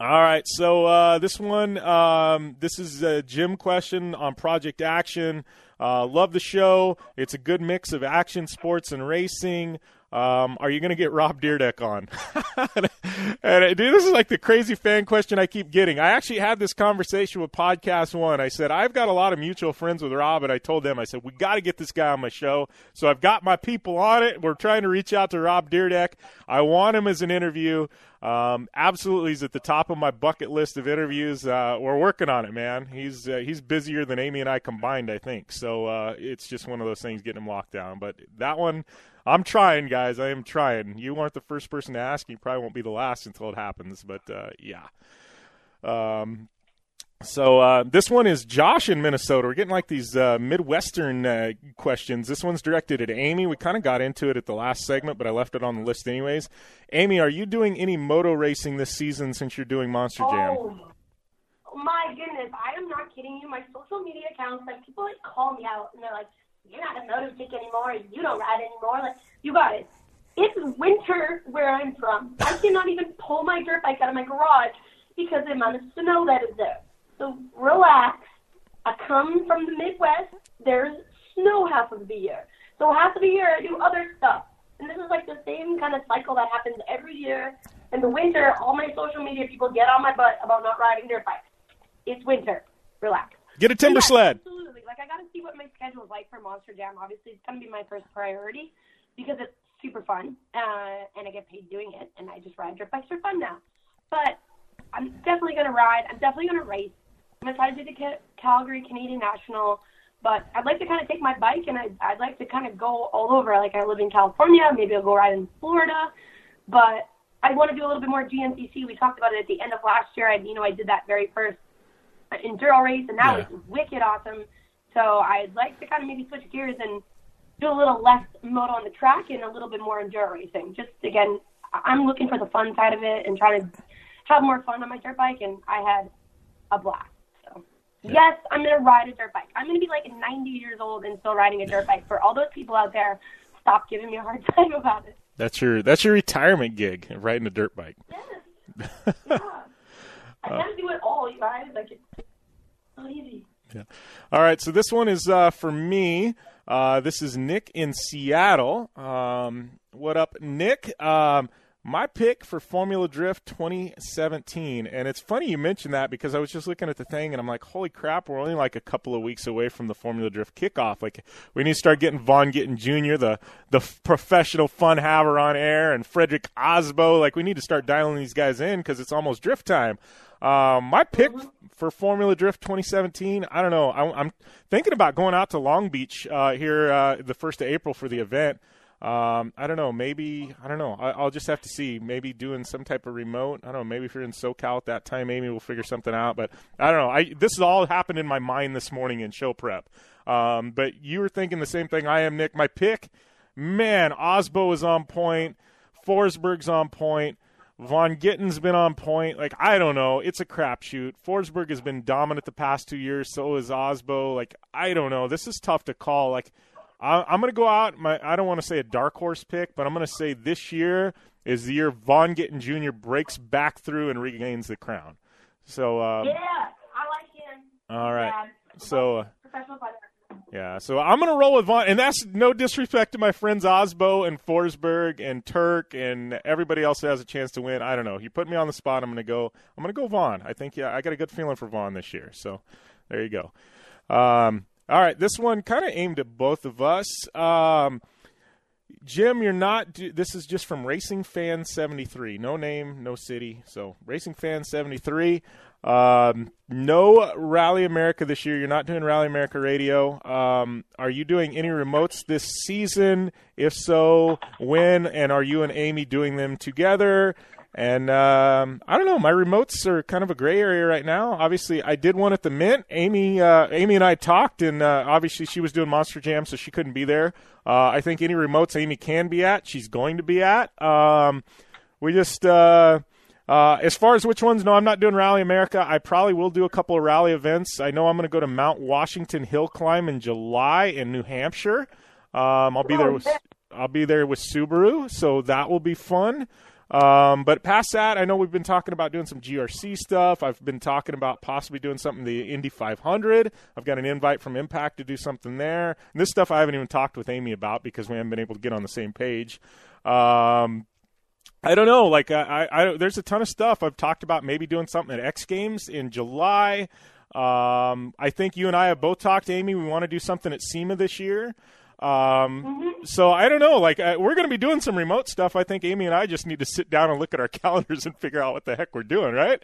All right, so uh, this one, um, this is a Jim question on Project Action. Uh, love the show. It's a good mix of action, sports, and racing. Um, are you going to get Rob Dyrdek on? And, dude, this is like the crazy fan question I keep getting. I actually had this conversation with Podcast One. I said, I've got a lot of mutual friends with Rob, and I told them, I said, we got to get this guy on my show. So I've got my people on it. We're trying to reach out to Rob Dyrdek. I want him as an interview. Um, absolutely, he's at the top of my bucket list of interviews. Uh, we're working on it, man. He's uh, he's busier than Amy and I combined, I think. So uh, it's just one of those things, getting him locked down. But that one, I'm trying, guys. I am trying. You weren't the first person to ask. You probably won't be the last until it happens. But, uh, yeah. Um, so uh, this one is Josh in Minnesota. We're getting, like, these uh, Midwestern uh, questions. This one's directed at Amy. We kind of got into it at the last segment, but I left it on the list anyways. Amy, are you doing any moto racing this season since you're doing Monster Jam? Oh, my goodness. I am not kidding you. My social media accounts, like, people, like, call me out, and they're like, you're not a moto chick anymore. You don't ride anymore. Like, you got it. It's winter where I'm from. I cannot even pull my dirt bike out of my garage because the amount of snow that is there. So relax. I come from the Midwest. There's snow half of the year. So half of the year I do other stuff. And this is like the same kind of cycle that happens every year. In the winter, all my social media people get on my butt about not riding dirt bikes. It's winter. Relax. Get a timber yeah, sled. Absolutely. Like, I got to see what my schedule is like for Monster Jam. Obviously, it's going to be my first priority because it's super fun, uh, and I get paid doing it, and I just ride dirt bikes for fun now. But I'm definitely going to ride. I'm definitely going to race. I'm going to try to do the Cal- Calgary Canadian National, but I'd like to kind of take my bike, and I'd, I'd like to kind of go all over. Like, I live in California. Maybe I'll go ride in Florida, but I want to do a little bit more G N C C. We talked about it at the end of last year. I, you know, I did that very first enduro race, and that yeah. was wicked awesome. So I'd like to kind of maybe switch gears and do a little less moto on the track and a little bit more enduro racing. Just, again, I'm looking for the fun side of it and trying to have more fun on my dirt bike, and I had a blast. So yeah. yes, I'm going to ride a dirt bike. I'm going to be like ninety years old and still riding a dirt bike. For all those people out there, stop giving me a hard time about it. That's your that's your retirement gig, riding a dirt bike. Yes. Yeah. I got to do it all, you guys. Like, it's not easy. Yeah. All right. So this one is uh, for me. Uh, this is Nick in Seattle. Um, what up, Nick? Um, my pick for Formula Drift twenty seventeen. And it's funny you mentioned that because I was just looking at the thing and I'm like, holy crap, we're only like a couple of weeks away from the Formula Drift kickoff. Like, we need to start getting Vaughn Gittin Junior, the, the professional fun haver on air, and Frederick Osbo. Like, we need to start dialing these guys in because it's almost drift time. Um, my pick for Formula Drift twenty seventeen, I don't know. I, I'm thinking about going out to Long Beach uh, here uh, the first of April for the event. Um, I don't know. Maybe, I don't know. I, I'll just have to see. Maybe doing some type of remote. I don't know. Maybe if you're in SoCal at that time, Amy will figure something out. But I don't know. I This has all happened in my mind this morning in show prep. Um, but you were thinking the same thing I am, Nick. My pick, man, Osbo is on point. Forsberg's on point. Von Gittin's been on point. Like, I don't know. It's a crapshoot. Forsberg has been dominant the past two years. So is Osbo. Like, I don't know. This is tough to call. Like, I, I'm going to go out. My I don't want to say a dark horse pick, but I'm going to say this year is the year Vaughn Gittin Junior breaks back through and regains the crown. So um, yeah, I like him. All right. Um, so, uh, professional podcast. Yeah, so I'm going to roll with Vaughn. And that's no disrespect to my friends Osbo and Forsberg and Turk and everybody else that has a chance to win. I don't know. You put me on the spot. I'm going to go. I'm going to go Vaughn. I think, yeah, I got a good feeling for Vaughn this year. So there you go. Um, all right. This one kind of aimed at both of us. Um, Jim, you're not – this is just from Racing Fan seventy-three. No name, no city. So Racing Fan seventy-three. Um, no Rally America this year. You're not doing Rally America Radio. Um, are you doing any remotes this season? If so, when? And are you and Amy doing them together? And um, I don't know. My remotes are kind of a gray area right now. Obviously, I did one at the Mint. Amy, uh, Amy and I talked, and uh, obviously she was doing Monster Jam, so she couldn't be there. Uh, I think any remotes Amy can be at, she's going to be at. Um, we just uh, uh, as far as which ones, no, I'm not doing Rally America. I probably will do a couple of rally events. I know I'm going to go to Mount Washington Hill Climb in July in New Hampshire. Um, I'll be there with I'll be there with Subaru, so that will be fun. Um, but past that, I know we've been talking about doing some G R C stuff. I've been talking about possibly doing something the Indy five hundred. I've got an invite from Impact to do something there. And this stuff I haven't even talked with Amy about because we haven't been able to get on the same page. Um, I don't know. Like, I, I, I there's a ton of stuff. I've talked about maybe doing something at X Games in July. Um, I think you and I have both talked to Amy. We want to do something at SEMA this year. Um, mm-hmm. So I don't know, like I, we're going to be doing some remote stuff. I think Amy and I just need to sit down and look at our calendars and figure out what the heck we're doing. Right.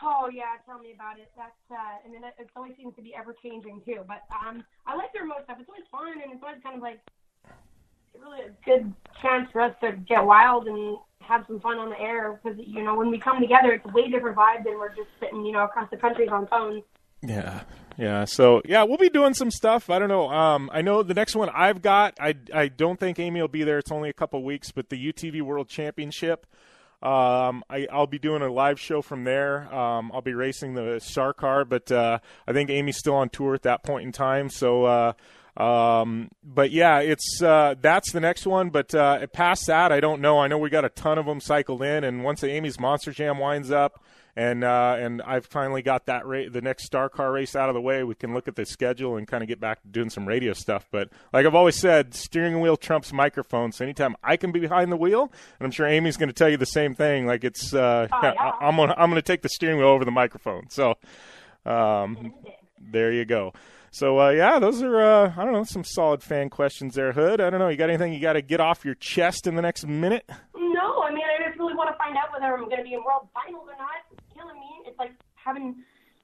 Oh yeah. Tell me about it. That's, uh, and then it, it always seems to be ever changing too, but, um, I like the remote stuff. It's always fun. And it's always kind of like really a good chance for us to get wild and have some fun on the air. Cause you know, when we come together, it's a way different vibe than we're just sitting, you know, across the country on phones. Yeah. Yeah. So yeah, we'll be doing some stuff. I don't know. Um, I know the next one I've got, I, I don't think Amy will be there. It's only a couple weeks, but the U T V World Championship, um, I, I'll be doing a live show from there. Um, I'll be racing the Star Car, but, uh, I think Amy's still on tour at that point in time. So, uh, um, but yeah, it's, uh, that's the next one, but, uh, past that, I don't know. I know we got a ton of them cycled in, and once Amy's Monster Jam winds up, And uh, and I've finally got that ra- the next Star Car race out of the way, we can look at the schedule and kind of get back to doing some radio stuff. But like I've always said, steering wheel trumps microphone. So anytime I can be behind the wheel, and I'm sure Amy's going to tell you the same thing. Like it's uh, oh, yeah. I- I'm gonna I'm gonna take the steering wheel over the microphone. So um, there you go. So uh, yeah, those are uh, I don't know, some solid fan questions there, Hood. I don't know. You got anything you got to get off your chest in the next minute? No, I mean I just really want to find out whether I'm going to be in world finals or not. It's like having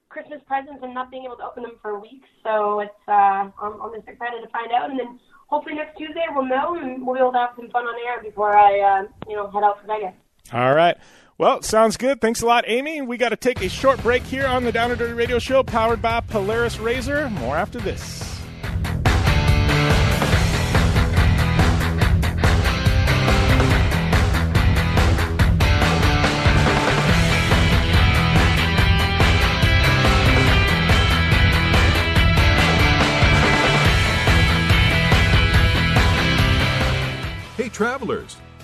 Christmas presents and not being able to open them for weeks. So it's uh, I'm, I'm just excited to find out. And then hopefully next Tuesday we'll know and we'll be able to have some fun on air before I, uh, you know, head out for Vegas. All right. Well, sounds good. Thanks a lot, Amy. We got to take a short break here on the Down and Dirty Radio Show powered by Polaris Razor. More after this. Travelers,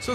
So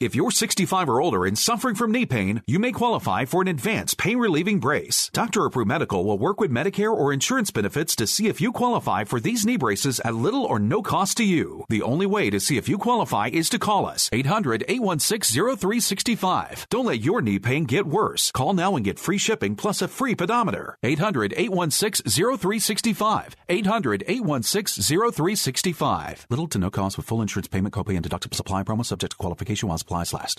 If you're sixty-five or older and suffering from knee pain, you may qualify for an advanced pain-relieving brace. Doctor Approved Medical will work with Medicare or insurance benefits to see if you qualify for these knee braces at little or no cost to you. The only way to see if you qualify is to call us, eight hundred, eight one six, zero three six five. Don't let your knee pain get worse. Call now and get free shipping plus a free pedometer. eight hundred, eight one six, zero three six five. eight hundred, eight one six, zero three six five. Little to no cost with full insurance payment, copay, and deductible supply promo subject to qualification while supplies last.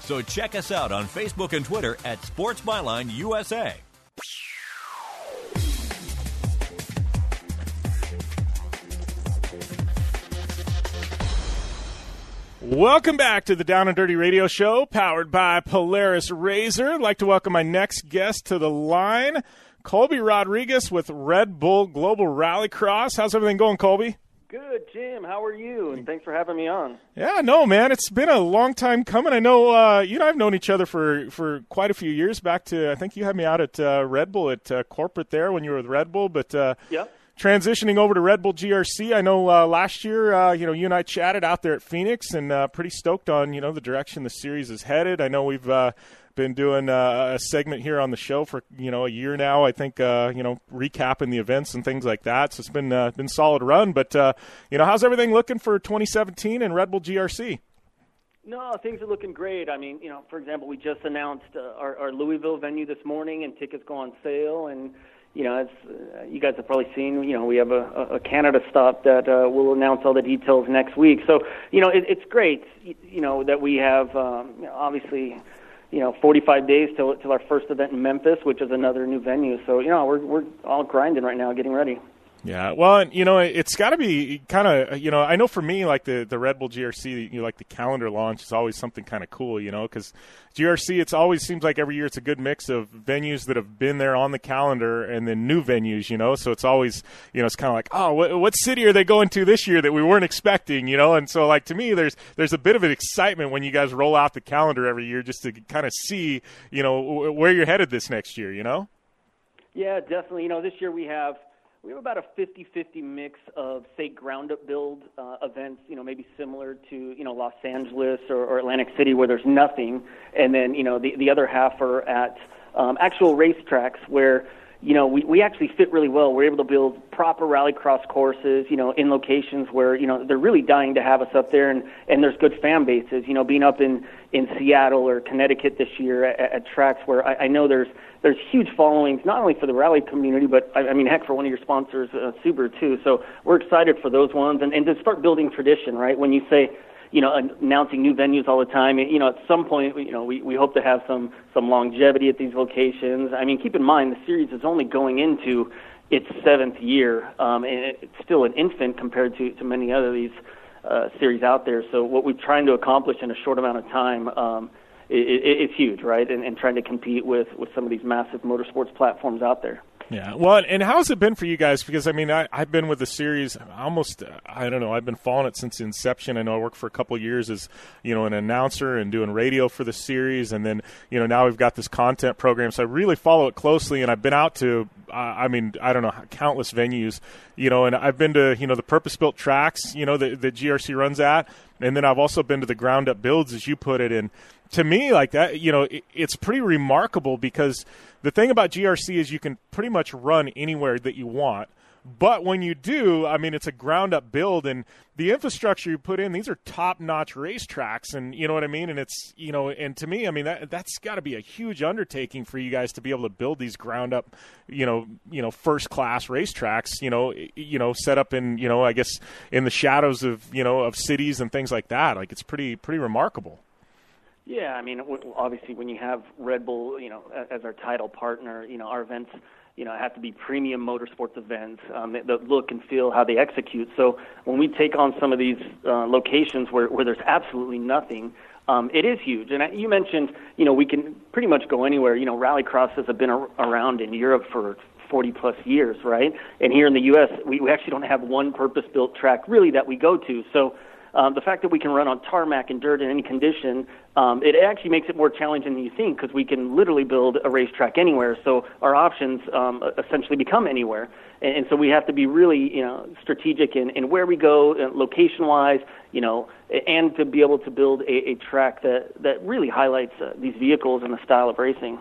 So check us out on Facebook and Twitter at Sports Byline U S A. Welcome back to the Down and Dirty Radio Show, powered by Polaris Razor. I'd like to welcome my next guest to the line, Colby Rodriguez with Red Bull Global Rallycross. How's everything going, Colby? Good, Jim. How are you? And thanks for having me on. Yeah, no, man. It's been a long time coming. I know uh, you and I have known each other for, for quite a few years back to, I think you had me out at uh, Red Bull at uh, corporate there when you were with Red Bull, but uh, yeah. Transitioning over to Red Bull G R C, I know uh, last year, uh, you know, you and I chatted out there at Phoenix, and uh, pretty stoked on, you know, the direction the series is headed. I know we've uh, been doing uh, a segment here on the show for, you know, a year now. I think, uh, you know, recapping the events and things like that. So it's been uh, been solid run. But uh, you know, how's everything looking for twenty seventeen and Red Bull G R C? No, things are looking great. I mean, you know, for example, we just announced uh, our, our Louisville venue this morning, and tickets go on sale, and. You know, as uh, you guys have probably seen, you know, we have a, a Canada stop that uh, we'll announce all the details next week. So, you know, it, it's great, you know, that we have um, obviously, you know, forty-five days till till our first event in Memphis, which is another new venue. So, you know, we're we're all grinding right now, getting ready. Yeah, well, and you know, it's got to be kind of, you know, I know for me, like the, the Red Bull G R C, you know, like the calendar launch is always something kind of cool, you know, because G R C, it's always seems like every year it's a good mix of venues that have been there on the calendar and then new venues, you know, so it's always, you know, it's kind of like, oh, what, what city are they going to this year that we weren't expecting, you know, and so like to me, there's there's a bit of an excitement when you guys roll out the calendar every year just to kind of see, you know, where you're headed this next year, you know? Yeah, definitely. You know, this year we have. We have about a fifty-fifty mix of, say, ground-up build uh, events, you know, maybe similar to, you know, Los Angeles or, or Atlantic City where there's nothing. And then, you know, the, the other half are at um, actual racetracks where, you know, we, we actually fit really well. We're able to build proper rallycross courses, you know, in locations where, you know, they're really dying to have us up there, and, and there's good fan bases, you know, being up in, in Seattle or Connecticut this year at, at tracks where I, I know there's there's huge followings, not only for the rally community, but, I, I mean, heck, for one of your sponsors, uh, Subaru, too. So we're excited for those ones and, and to start building tradition, right? When you say, you know, announcing new venues all the time. You know, at some point, you know, we, we hope to have some, some longevity at these locations. I mean, keep in mind, the series is only going into its seventh year, um, and it's still an infant compared to, to many other of these uh, series out there. So what we're trying to accomplish in a short amount of time um, is it, it, huge, right, and, and trying to compete with, with some of these massive motorsports platforms out there. Yeah. Well, and how's it been for you guys? Because, I mean, I, I've been with the series almost, I don't know, I've been following it since inception. I know I worked for a couple of years as, you know, an announcer and doing radio for the series. And then, you know, now we've got this content program. So I really follow it closely. And I've been out to, uh, I mean, I don't know, countless venues, you know, and I've been to, you know, the purpose-built tracks, you know, that, that G R C runs at. And then I've also been to the ground-up builds, as you put it. And to me, like that, you know, it, it's pretty remarkable because the thing about G R C is you can pretty much run anywhere that you want. But when you do, I mean, it's a ground-up build, and the infrastructure you put in, these are top-notch racetracks, and you know what I mean? And it's, you know, and to me, I mean, that, that's got to be a huge undertaking for you guys to be able to build these ground-up, you know, you know, first-class racetracks, you know, you know, set up in, you know, I guess in the shadows of, you know, of cities and things like that. Like, it's pretty, pretty remarkable. Yeah, I mean, obviously, when you have Red Bull, you know, as our title partner, you know, our events, you know, have to be premium motorsports events, um, the, the look and feel, how they execute. So when we take on some of these uh, locations where, where there's absolutely nothing, um, it is huge. And I, you mentioned, you know, we can pretty much go anywhere. You know, rallycrosses have been a- around in Europe for forty plus years, right? And here in the U S, we, we actually don't have one purpose-built track really that we go to. So um, the fact that we can run on tarmac and dirt in any condition, Um, it actually makes it more challenging than you think because we can literally build a racetrack anywhere. So our options um, essentially become anywhere. And, and so we have to be really, you know, strategic in, in where we go, uh, location-wise, you know, and to be able to build a, a track that, that really highlights uh, these vehicles and the style of racing.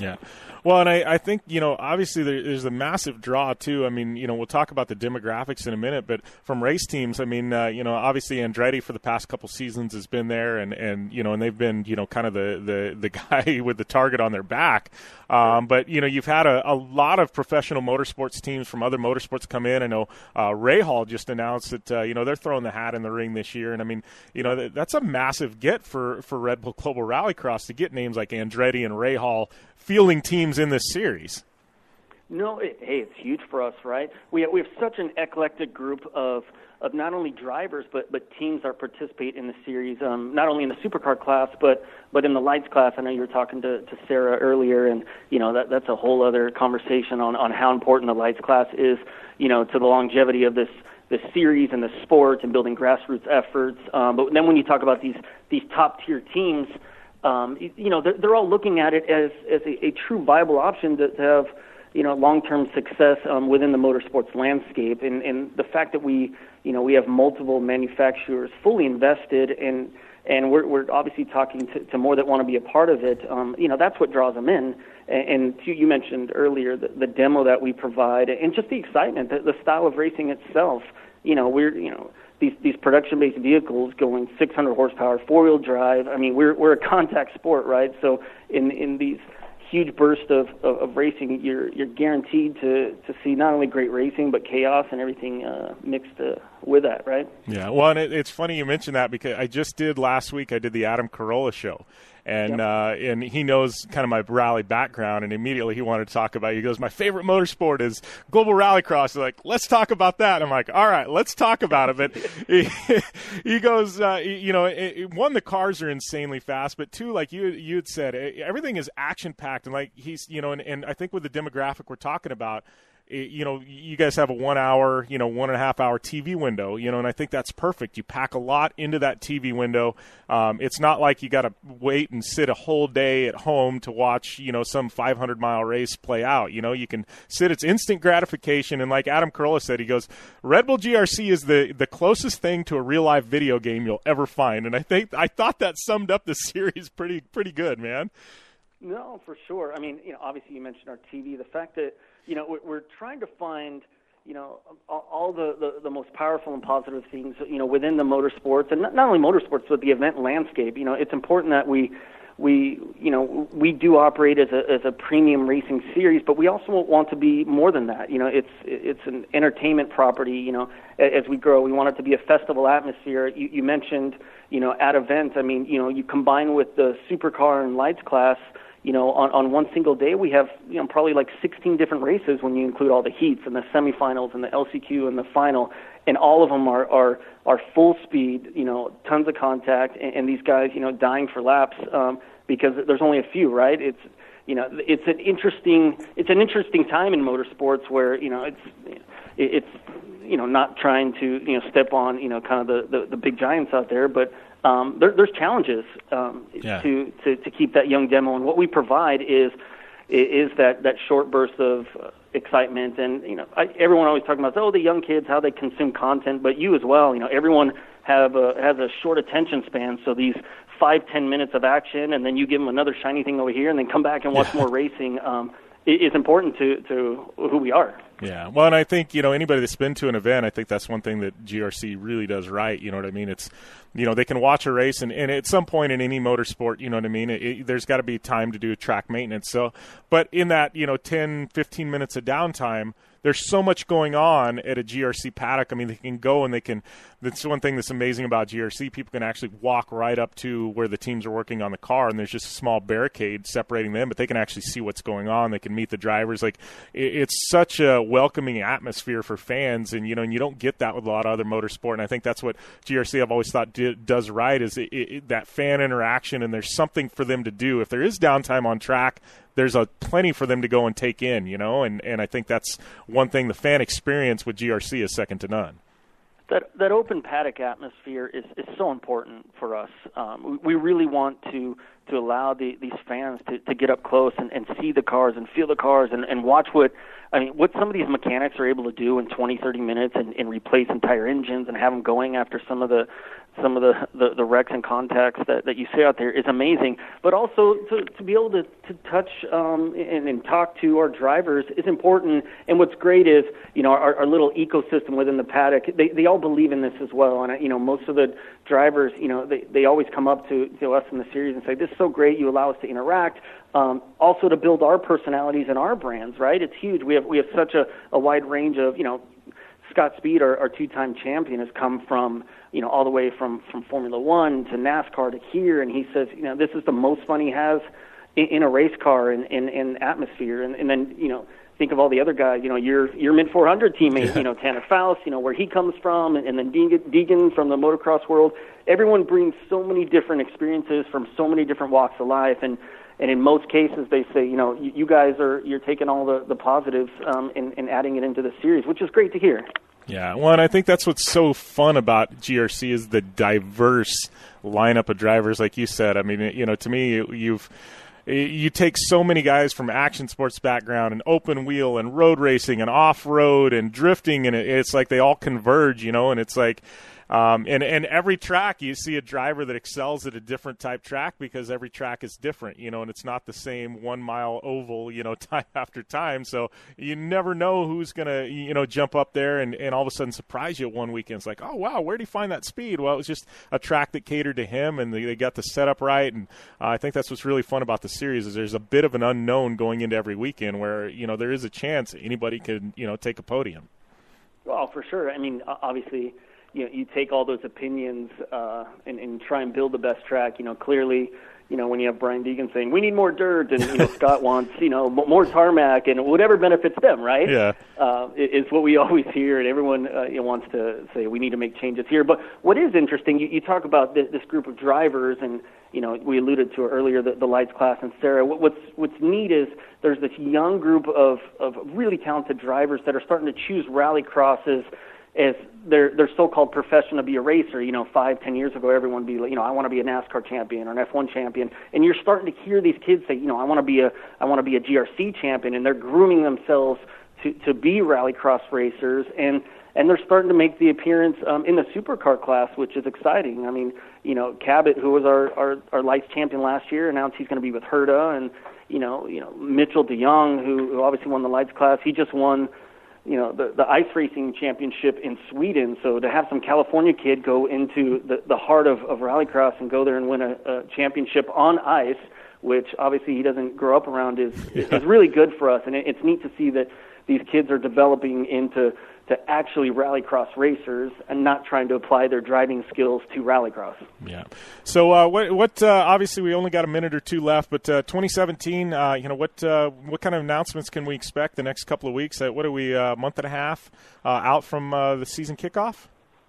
Yeah. Well, and I, I think, you know, obviously there, there's a massive draw, too. I mean, you know, we'll talk about the demographics in a minute, but from race teams, I mean, uh, you know, obviously Andretti for the past couple seasons has been there, and, and you know, and they've been, you know, kind of the, the, the guy with the target on their back. Um, but, you know, you've had a, a lot of professional motorsports teams from other motorsports come in. I know uh, Rahal just announced that, uh, you know, they're throwing the hat in the ring this year. And, I mean, you know, th- that's a massive get for, for Red Bull Global Rallycross to get names like Andretti and Rahal fielding teams in this series. No, it, hey, it's huge for us, right? We have, we have such an eclectic group of of not only drivers but, but teams that participate in the series, um, not only in the supercar class but, but in the lights class. I know you were talking to, to Sarah earlier, and you know that that's a whole other conversation on, on how important the lights class is, you know, to the longevity of this the series and the sport and building grassroots efforts. Um, but then when you talk about these these top tier teams. Um, you know, they're, they're all looking at it as, as a, a true viable option to, to have, you know, long-term success um, within the motorsports landscape. And, and the fact that we, you know, we have multiple manufacturers fully invested in, and we're, we're obviously talking to, to more that want to be a part of it, um, you know, that's what draws them in. And, and you mentioned earlier the, the demo that we provide and just the excitement, the, the style of racing itself. You know, we're, you know, These, these production-based vehicles going six hundred horsepower, four-wheel drive. I mean, we're we're a contact sport, right? So in in these huge bursts of, of, of racing, you're you're guaranteed to, to see not only great racing but chaos and everything uh, mixed uh, with that, right? Yeah. Well, and it, it's funny you mentioned that because I just did last week. I did the Adam Carolla show. And yep. uh, and he knows kind of my rally background, and immediately he wanted to talk about it. He goes, my favorite motorsport is global rallycross. He's like, let's talk about that. And I'm like, all right, let's talk about it. But he, he goes, uh, you know, it, it, one, the cars are insanely fast, but two, like you you had said, it, everything is action-packed. And like he's, you know, and, and I think with the demographic we're talking about, you know, you guys have a one hour, you know, one and a half hour T V window, you know, and I think that's perfect. You pack a lot into that T V window. Um, it's not like you got to wait and sit a whole day at home to watch, you know, some five hundred mile race play out. You know, you can sit, it's instant gratification. And like Adam Carolla said, he goes, Red Bull G R C is the, the closest thing to a real life video game you'll ever find. And I think, I thought that summed up the series pretty, pretty good, man. No, for sure. I mean, you know, obviously you mentioned our T V, the fact that, you know, we're trying to find, you know, all the, the, the most powerful and positive things, you know, within the motorsports, and not only motorsports, but the event landscape. You know, it's important that we, we you know, we do operate as a as a premium racing series, but we also want to be more than that. You know, it's it's an entertainment property. You know, as we grow, we want it to be a festival atmosphere. You, you mentioned, you know, at events. I mean, you know, you combine with the supercar and lights class. You know, on, on one single day, we have, you know, probably like sixteen different races when you include all the heats and the semifinals and the L C Q and the final. And all of them are, are, are full speed, you know, tons of contact. And, and these guys, you know, dying for laps um, because there's only a few, right? It's you know, it's an interesting it's an interesting time in motorsports where, you know, it's it's you know, not trying to, you know, step on, you know, kind of the, the, the big giants out there, but um, there, there's challenges um, yeah. to, to, to keep that young demo. And what we provide is is that, that short burst of excitement. And, you know, I, everyone always talking about, oh, the young kids, how they consume content, but you as well. You know, everyone have a, has a short attention span, so these five, ten minutes of action, and then you give them another shiny thing over here, and then come back and watch yeah. more racing. Um, It's important to, to who we are. Yeah. Well, and I think, you know, anybody that's been to an event, I think that's one thing that G R C really does right. You know what I mean? It's, you know, they can watch a race, and, and at some point in any motorsport, you know what I mean, it, it, there's got to be time to do track maintenance. So, but in that, you know, ten, fifteen minutes of downtime, there's so much going on at a G R C paddock. I mean, they can go and they can – that's one thing that's amazing about G R C. People can actually walk right up to where the teams are working on the car, and there's just a small barricade separating them, but they can actually see what's going on. They can meet the drivers. Like, it's such a welcoming atmosphere for fans, and, you know, and you don't get that with a lot of other motorsport. And I think that's what G R C, I've always thought, did, does right is it, it, that fan interaction, and there's something for them to do. If there is downtime on track, there's a plenty for them to go and take in, you know, and, and I think that's one thing. The fan experience with G R C is second to none. That that open paddock atmosphere is, is so important for us. Um, we really want to, to allow the, these fans to, to get up close and, and see the cars and feel the cars and, and watch what I mean what some of these mechanics are able to do in twenty, thirty minutes and, and replace entire engines and have them going after some of the some of the, the, the wrecks and contacts that, that you see out there is amazing. But also to, to be able to, to touch um, and, and talk to our drivers is important. And what's great is, you know, our, our little ecosystem within the paddock, they, they all believe in this as well. And, you know, most of the drivers, you know, they, they always come up to, to us in the series and say, this is so great, you allow us to interact. Um, also to build our personalities and our brands, right? It's huge. We have, we have such a, a wide range of, you know, Scott Speed, our, our two-time champion, has come from, you know, all the way from, from Formula One to NASCAR to here, and he says, you know, this is the most fun he has in, in a race car and in, in, in atmosphere. And, and then, you know, think of all the other guys, you know, your your Mint four hundred teammate, yeah. you know, Tanner Faust, you know, where he comes from, and, and then Deegan, Deegan from the motocross world. Everyone brings so many different experiences from so many different walks of life, and And in most cases, they say, you know, you, you guys are, you're taking all the, the positives um, and, and adding it into the series, which is great to hear. Yeah, well, and I think that's what's so fun about G R C is the diverse lineup of drivers, like you said. I mean, you know, to me, you've... You take so many guys from action sports background and open wheel and road racing and off-road and drifting, and it's like they all converge, you know, and it's like um, – and, and every track you see a driver that excels at a different type track because every track is different, you know, and it's not the same one-mile oval, you know, time after time. So you never know who's going to, you know, jump up there and, and all of a sudden surprise you one weekend. It's like, oh, wow, where did he find that speed? Well, it was just a track that catered to him, and they, they got the setup right, and uh, I think that's what's really fun about the series is there's a bit of an unknown going into every weekend where, you know, there is a chance anybody could, you know, take a podium. Well, for sure. I mean, obviously, you know, you take all those opinions uh, and, and try and build the best track. You know, clearly, you know, when you have Brian Deegan saying, we need more dirt, and, you know, Scott wants, you know, more tarmac, and whatever benefits them, right? Yeah. Uh, it's what we always hear, and everyone uh, you know, wants to say, we need to make changes here. But what is interesting, you, you talk about this, this group of drivers, and, you know, we alluded to earlier the, the Lights class and Sarah. What, what's what's neat is there's this young group of, of really talented drivers that are starting to choose rallycrosses as their their so-called profession to be a racer. You know, five, ten years ago, everyone would be like, you know, I want to be a NASCAR champion or an F one champion. And you're starting to hear these kids say, you know, I want to be a I want to be a G R C champion, and they're grooming themselves to, to be rallycross racers. And, and they're starting to make the appearance um, in the supercar class, which is exciting. I mean, you know, Cabot, who was our, our, our Lights champion last year, announced he's going to be with Herta. And, you know, you know Mitchell DeYoung, who, who obviously won the Lights class, he just won you know, the, the ice racing championship in Sweden. So to have some California kid go into the, the heart of, of rallycross and go there and win a, a championship on ice, which obviously he doesn't grow up around, is yeah. is really good for us. And it, it's neat to see that these kids are developing into to actually rallycross racers and not trying to apply their driving skills to rallycross. Yeah. So uh, what, what uh, obviously we only got a minute or two left, but uh, twenty seventeen, uh, you know, what uh, what kind of announcements can we expect the next couple of weeks? Uh, what are we, a uh, month and a half uh, out from uh, the season kickoff?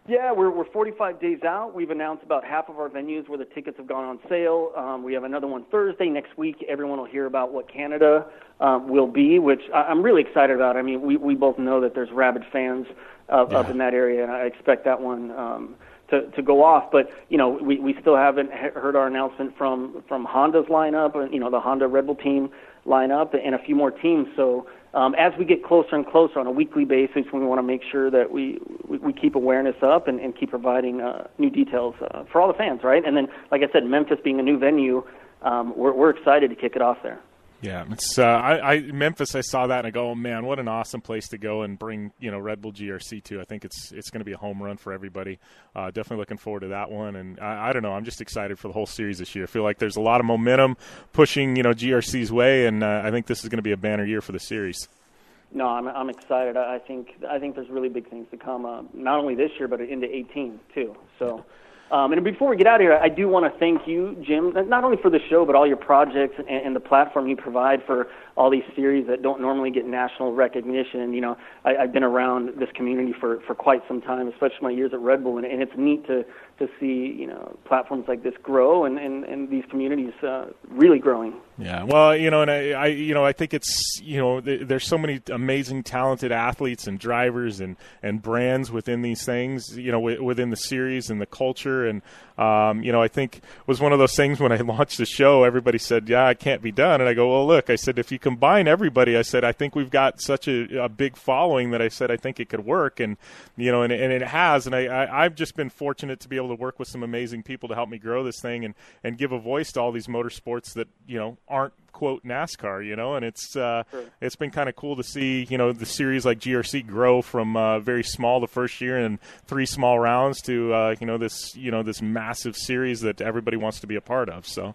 Yeah, we're we're forty-five days out. We've announced about half of our venues where the tickets have gone on sale. Um, we have another one Thursday next week. Everyone will hear about what Canada um, will be, which I'm really excited about. I mean, we, we both know that there's rabid fans uh, yeah. up in that area, and I expect that one um, to to go off. But you know, we, we still haven't heard our announcement from from Honda's lineup, and you know, the Honda Red Bull team lineup, and a few more teams. So. Um, as we get closer and closer on a weekly basis, we want to make sure that we, we, we keep awareness up and, and keep providing uh, new details uh, for all the fans, right? And then, like I said, Memphis being a new venue, um, we're, we're excited to kick it off there. Yeah, it's uh, I, I Memphis. I saw that and I go, oh, man, what an awesome place to go and bring you know Red Bull G R C to. I think it's it's going to be a home run for everybody. Uh, definitely looking forward to that one. And I, I don't know, I'm just excited for the whole series this year. I feel like there's a lot of momentum pushing you know G R C's way, and uh, I think this is going to be a banner year for the series. No, I'm I'm excited. I think I think there's really big things to come, uh, not only this year but into eighteen too. So. Yeah. Um, and before we get out of here, I do want to thank you, Jim, not only for the show, but all your projects and, and the platform you provide for all these series that don't normally get national recognition. You know, I, I've been around this community for, for quite some time, especially my years at Red Bull, and, and it's neat to, to see, you know, platforms like this grow and, and, and these communities uh, really growing. Yeah, well, you know, and I, I, you know, I think it's, you know, th- there's so many amazing, talented athletes and drivers and, and brands within these things, you know, w- within the series and the culture. And, um, you know, I think it was one of those things when I launched the show, everybody said, yeah, it can't be done. And I go, well, look, I said, if you combine everybody, I said, I think we've got such a, a big following that I said, I think it could work. And, you know, and, and it has. And I, I, I've just been fortunate to be able to work with some amazing people to help me grow this thing and, and give a voice to all these motorsports that, you know, aren't, quote, NASCAR, you know, and it's uh, sure. It's been kind of cool to see, you know, the series like G R C grow from uh, very small the first year and three small rounds to, uh, you know, this, you know, this massive series that everybody wants to be a part of. So,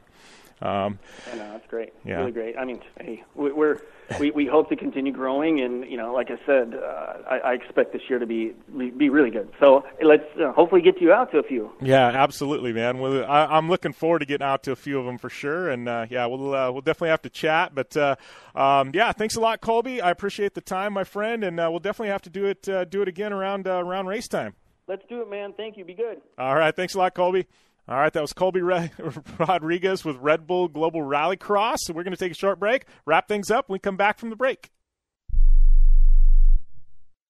um, I know, that's great. Yeah. Really great. I mean, hey, we're, we, we hope to continue growing. And, you know, like I said, uh, I, I expect this year to be, be really good. So let's uh, hopefully get you out to a few. Yeah, absolutely, man. Well, I, I'm looking forward to getting out to a few of them for sure. And, uh, yeah, we'll, uh, we'll definitely have to chat. But, uh, um, yeah, thanks a lot, Colby. I appreciate the time, my friend. And uh, we'll definitely have to do it, uh, do it again around, uh, around race time. Let's do it, man. Thank you. Be good. All right. Thanks a lot, Colby. All right, that was Colby Rodriguez with Red Bull Global Rallycross. So we're going to take a short break, wrap things up, when we come back from the break.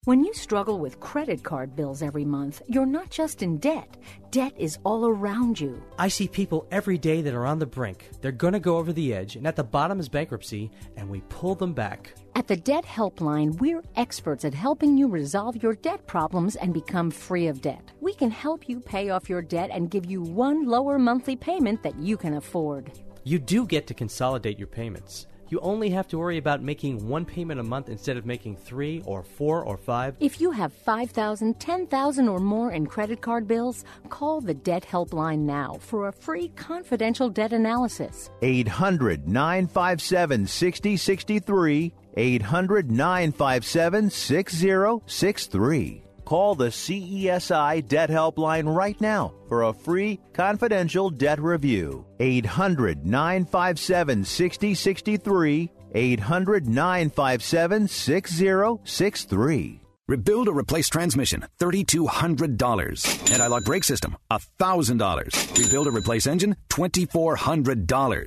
When you struggle with credit card bills every month, you're not just in debt. Debt is all around you. I see people every day that are on the brink. They're going to go over the edge, and at the bottom is bankruptcy, and we pull them back. At the Debt Helpline, we're experts at helping you resolve your debt problems and become free of debt. We can help you pay off your debt and give you one lower monthly payment that you can afford. You do get to consolidate your payments. You only have to worry about making one payment a month instead of making three or four or five. If you have five thousand dollars, ten thousand dollars or more in credit card bills, call the Debt Helpline now for a free confidential debt analysis. eight hundred, nine five seven, six oh six three, eight hundred, nine five seven, six oh six three. Call the C E S I Debt Helpline right now for a free confidential debt review. eight hundred, nine five seven, six oh six three, eight hundred, nine five seven, six oh six three. Rebuild or replace transmission, three thousand two hundred dollars. Anti-lock brake system, one thousand dollars. Rebuild or replace engine, two thousand four hundred dollars.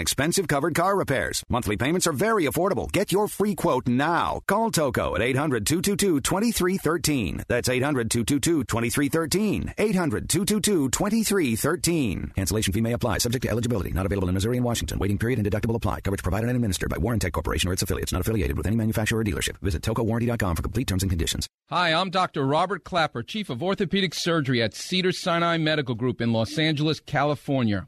expensive covered car repairs. Monthly payments are very affordable. Get your free quote now. Call Toco at eight hundred, two two two, two three one three. That's eight hundred, two two two, two three one three. eight hundred, two two two, two three one three. Cancellation fee may apply. Subject to eligibility. Not available in Missouri and Washington. Waiting period and deductible apply. Coverage provided and administered by Warrantech Corporation or its affiliates. Not affiliated with any manufacturer or dealership. Visit Toco Warranty dot com for complete terms and conditions. Hi, I'm Doctor Robert Clapper, Chief of Orthopedic Surgery at Cedars-Sinai Medical Group in Los Angeles, California.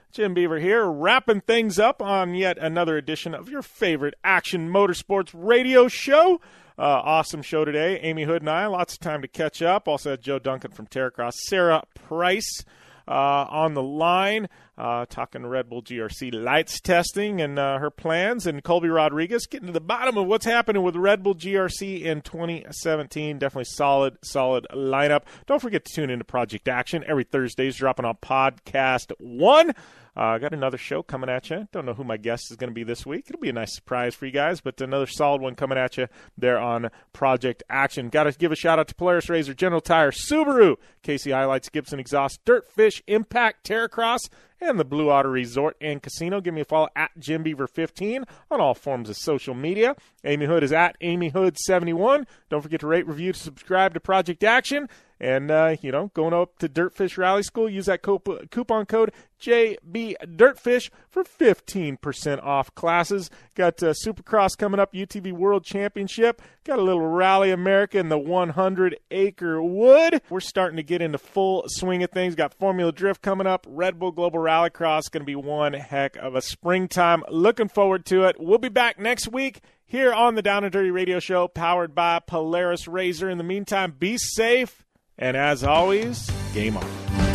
Jim Beaver here, wrapping things up on yet another edition of your favorite action motorsports radio show. Uh, awesome show today. Amy Hood and I, lots of time to catch up. Also had Joe Duncan from Terracross, Sarah Price uh, on the line, uh, talking Red Bull G R C lights testing and uh, her plans, and Colby Rodriguez getting to the bottom of what's happening with Red Bull G R C in twenty seventeen. Definitely solid, solid lineup. Don't forget to tune into Project Action every Thursdays, dropping on Podcast One. I uh, got another show coming at you. Don't know who my guest is going to be this week. It'll be a nice surprise for you guys, but another solid one coming at you there on Project Action. Got to give a shout-out to Polaris R Z R, General Tire, Subaru, K C Highlights, Gibson Exhaust, Dirtfish, Impact, Terracross, and the Blue Water Resort and Casino. Give me a follow at Jim Beaver fifteen on all forms of social media. Amy Hood is at Amy Hood seventy-one. Don't forget to rate, review, subscribe to Project Action. And, uh, you know, going up to Dirtfish Rally School, use that coupon code J B Dirtfish for fifteen percent off classes. Got uh, Supercross coming up, U T V World Championship. Got a little Rally America in the hundred-acre wood. We're starting to get into full swing of things. Got Formula Drift coming up. Red Bull Global Rallycross. Going to be one heck of a springtime. Looking forward to it. We'll be back next week here on the Down and Dirty Radio Show, powered by Polaris R Z R. In the meantime, be safe. And as always, game on.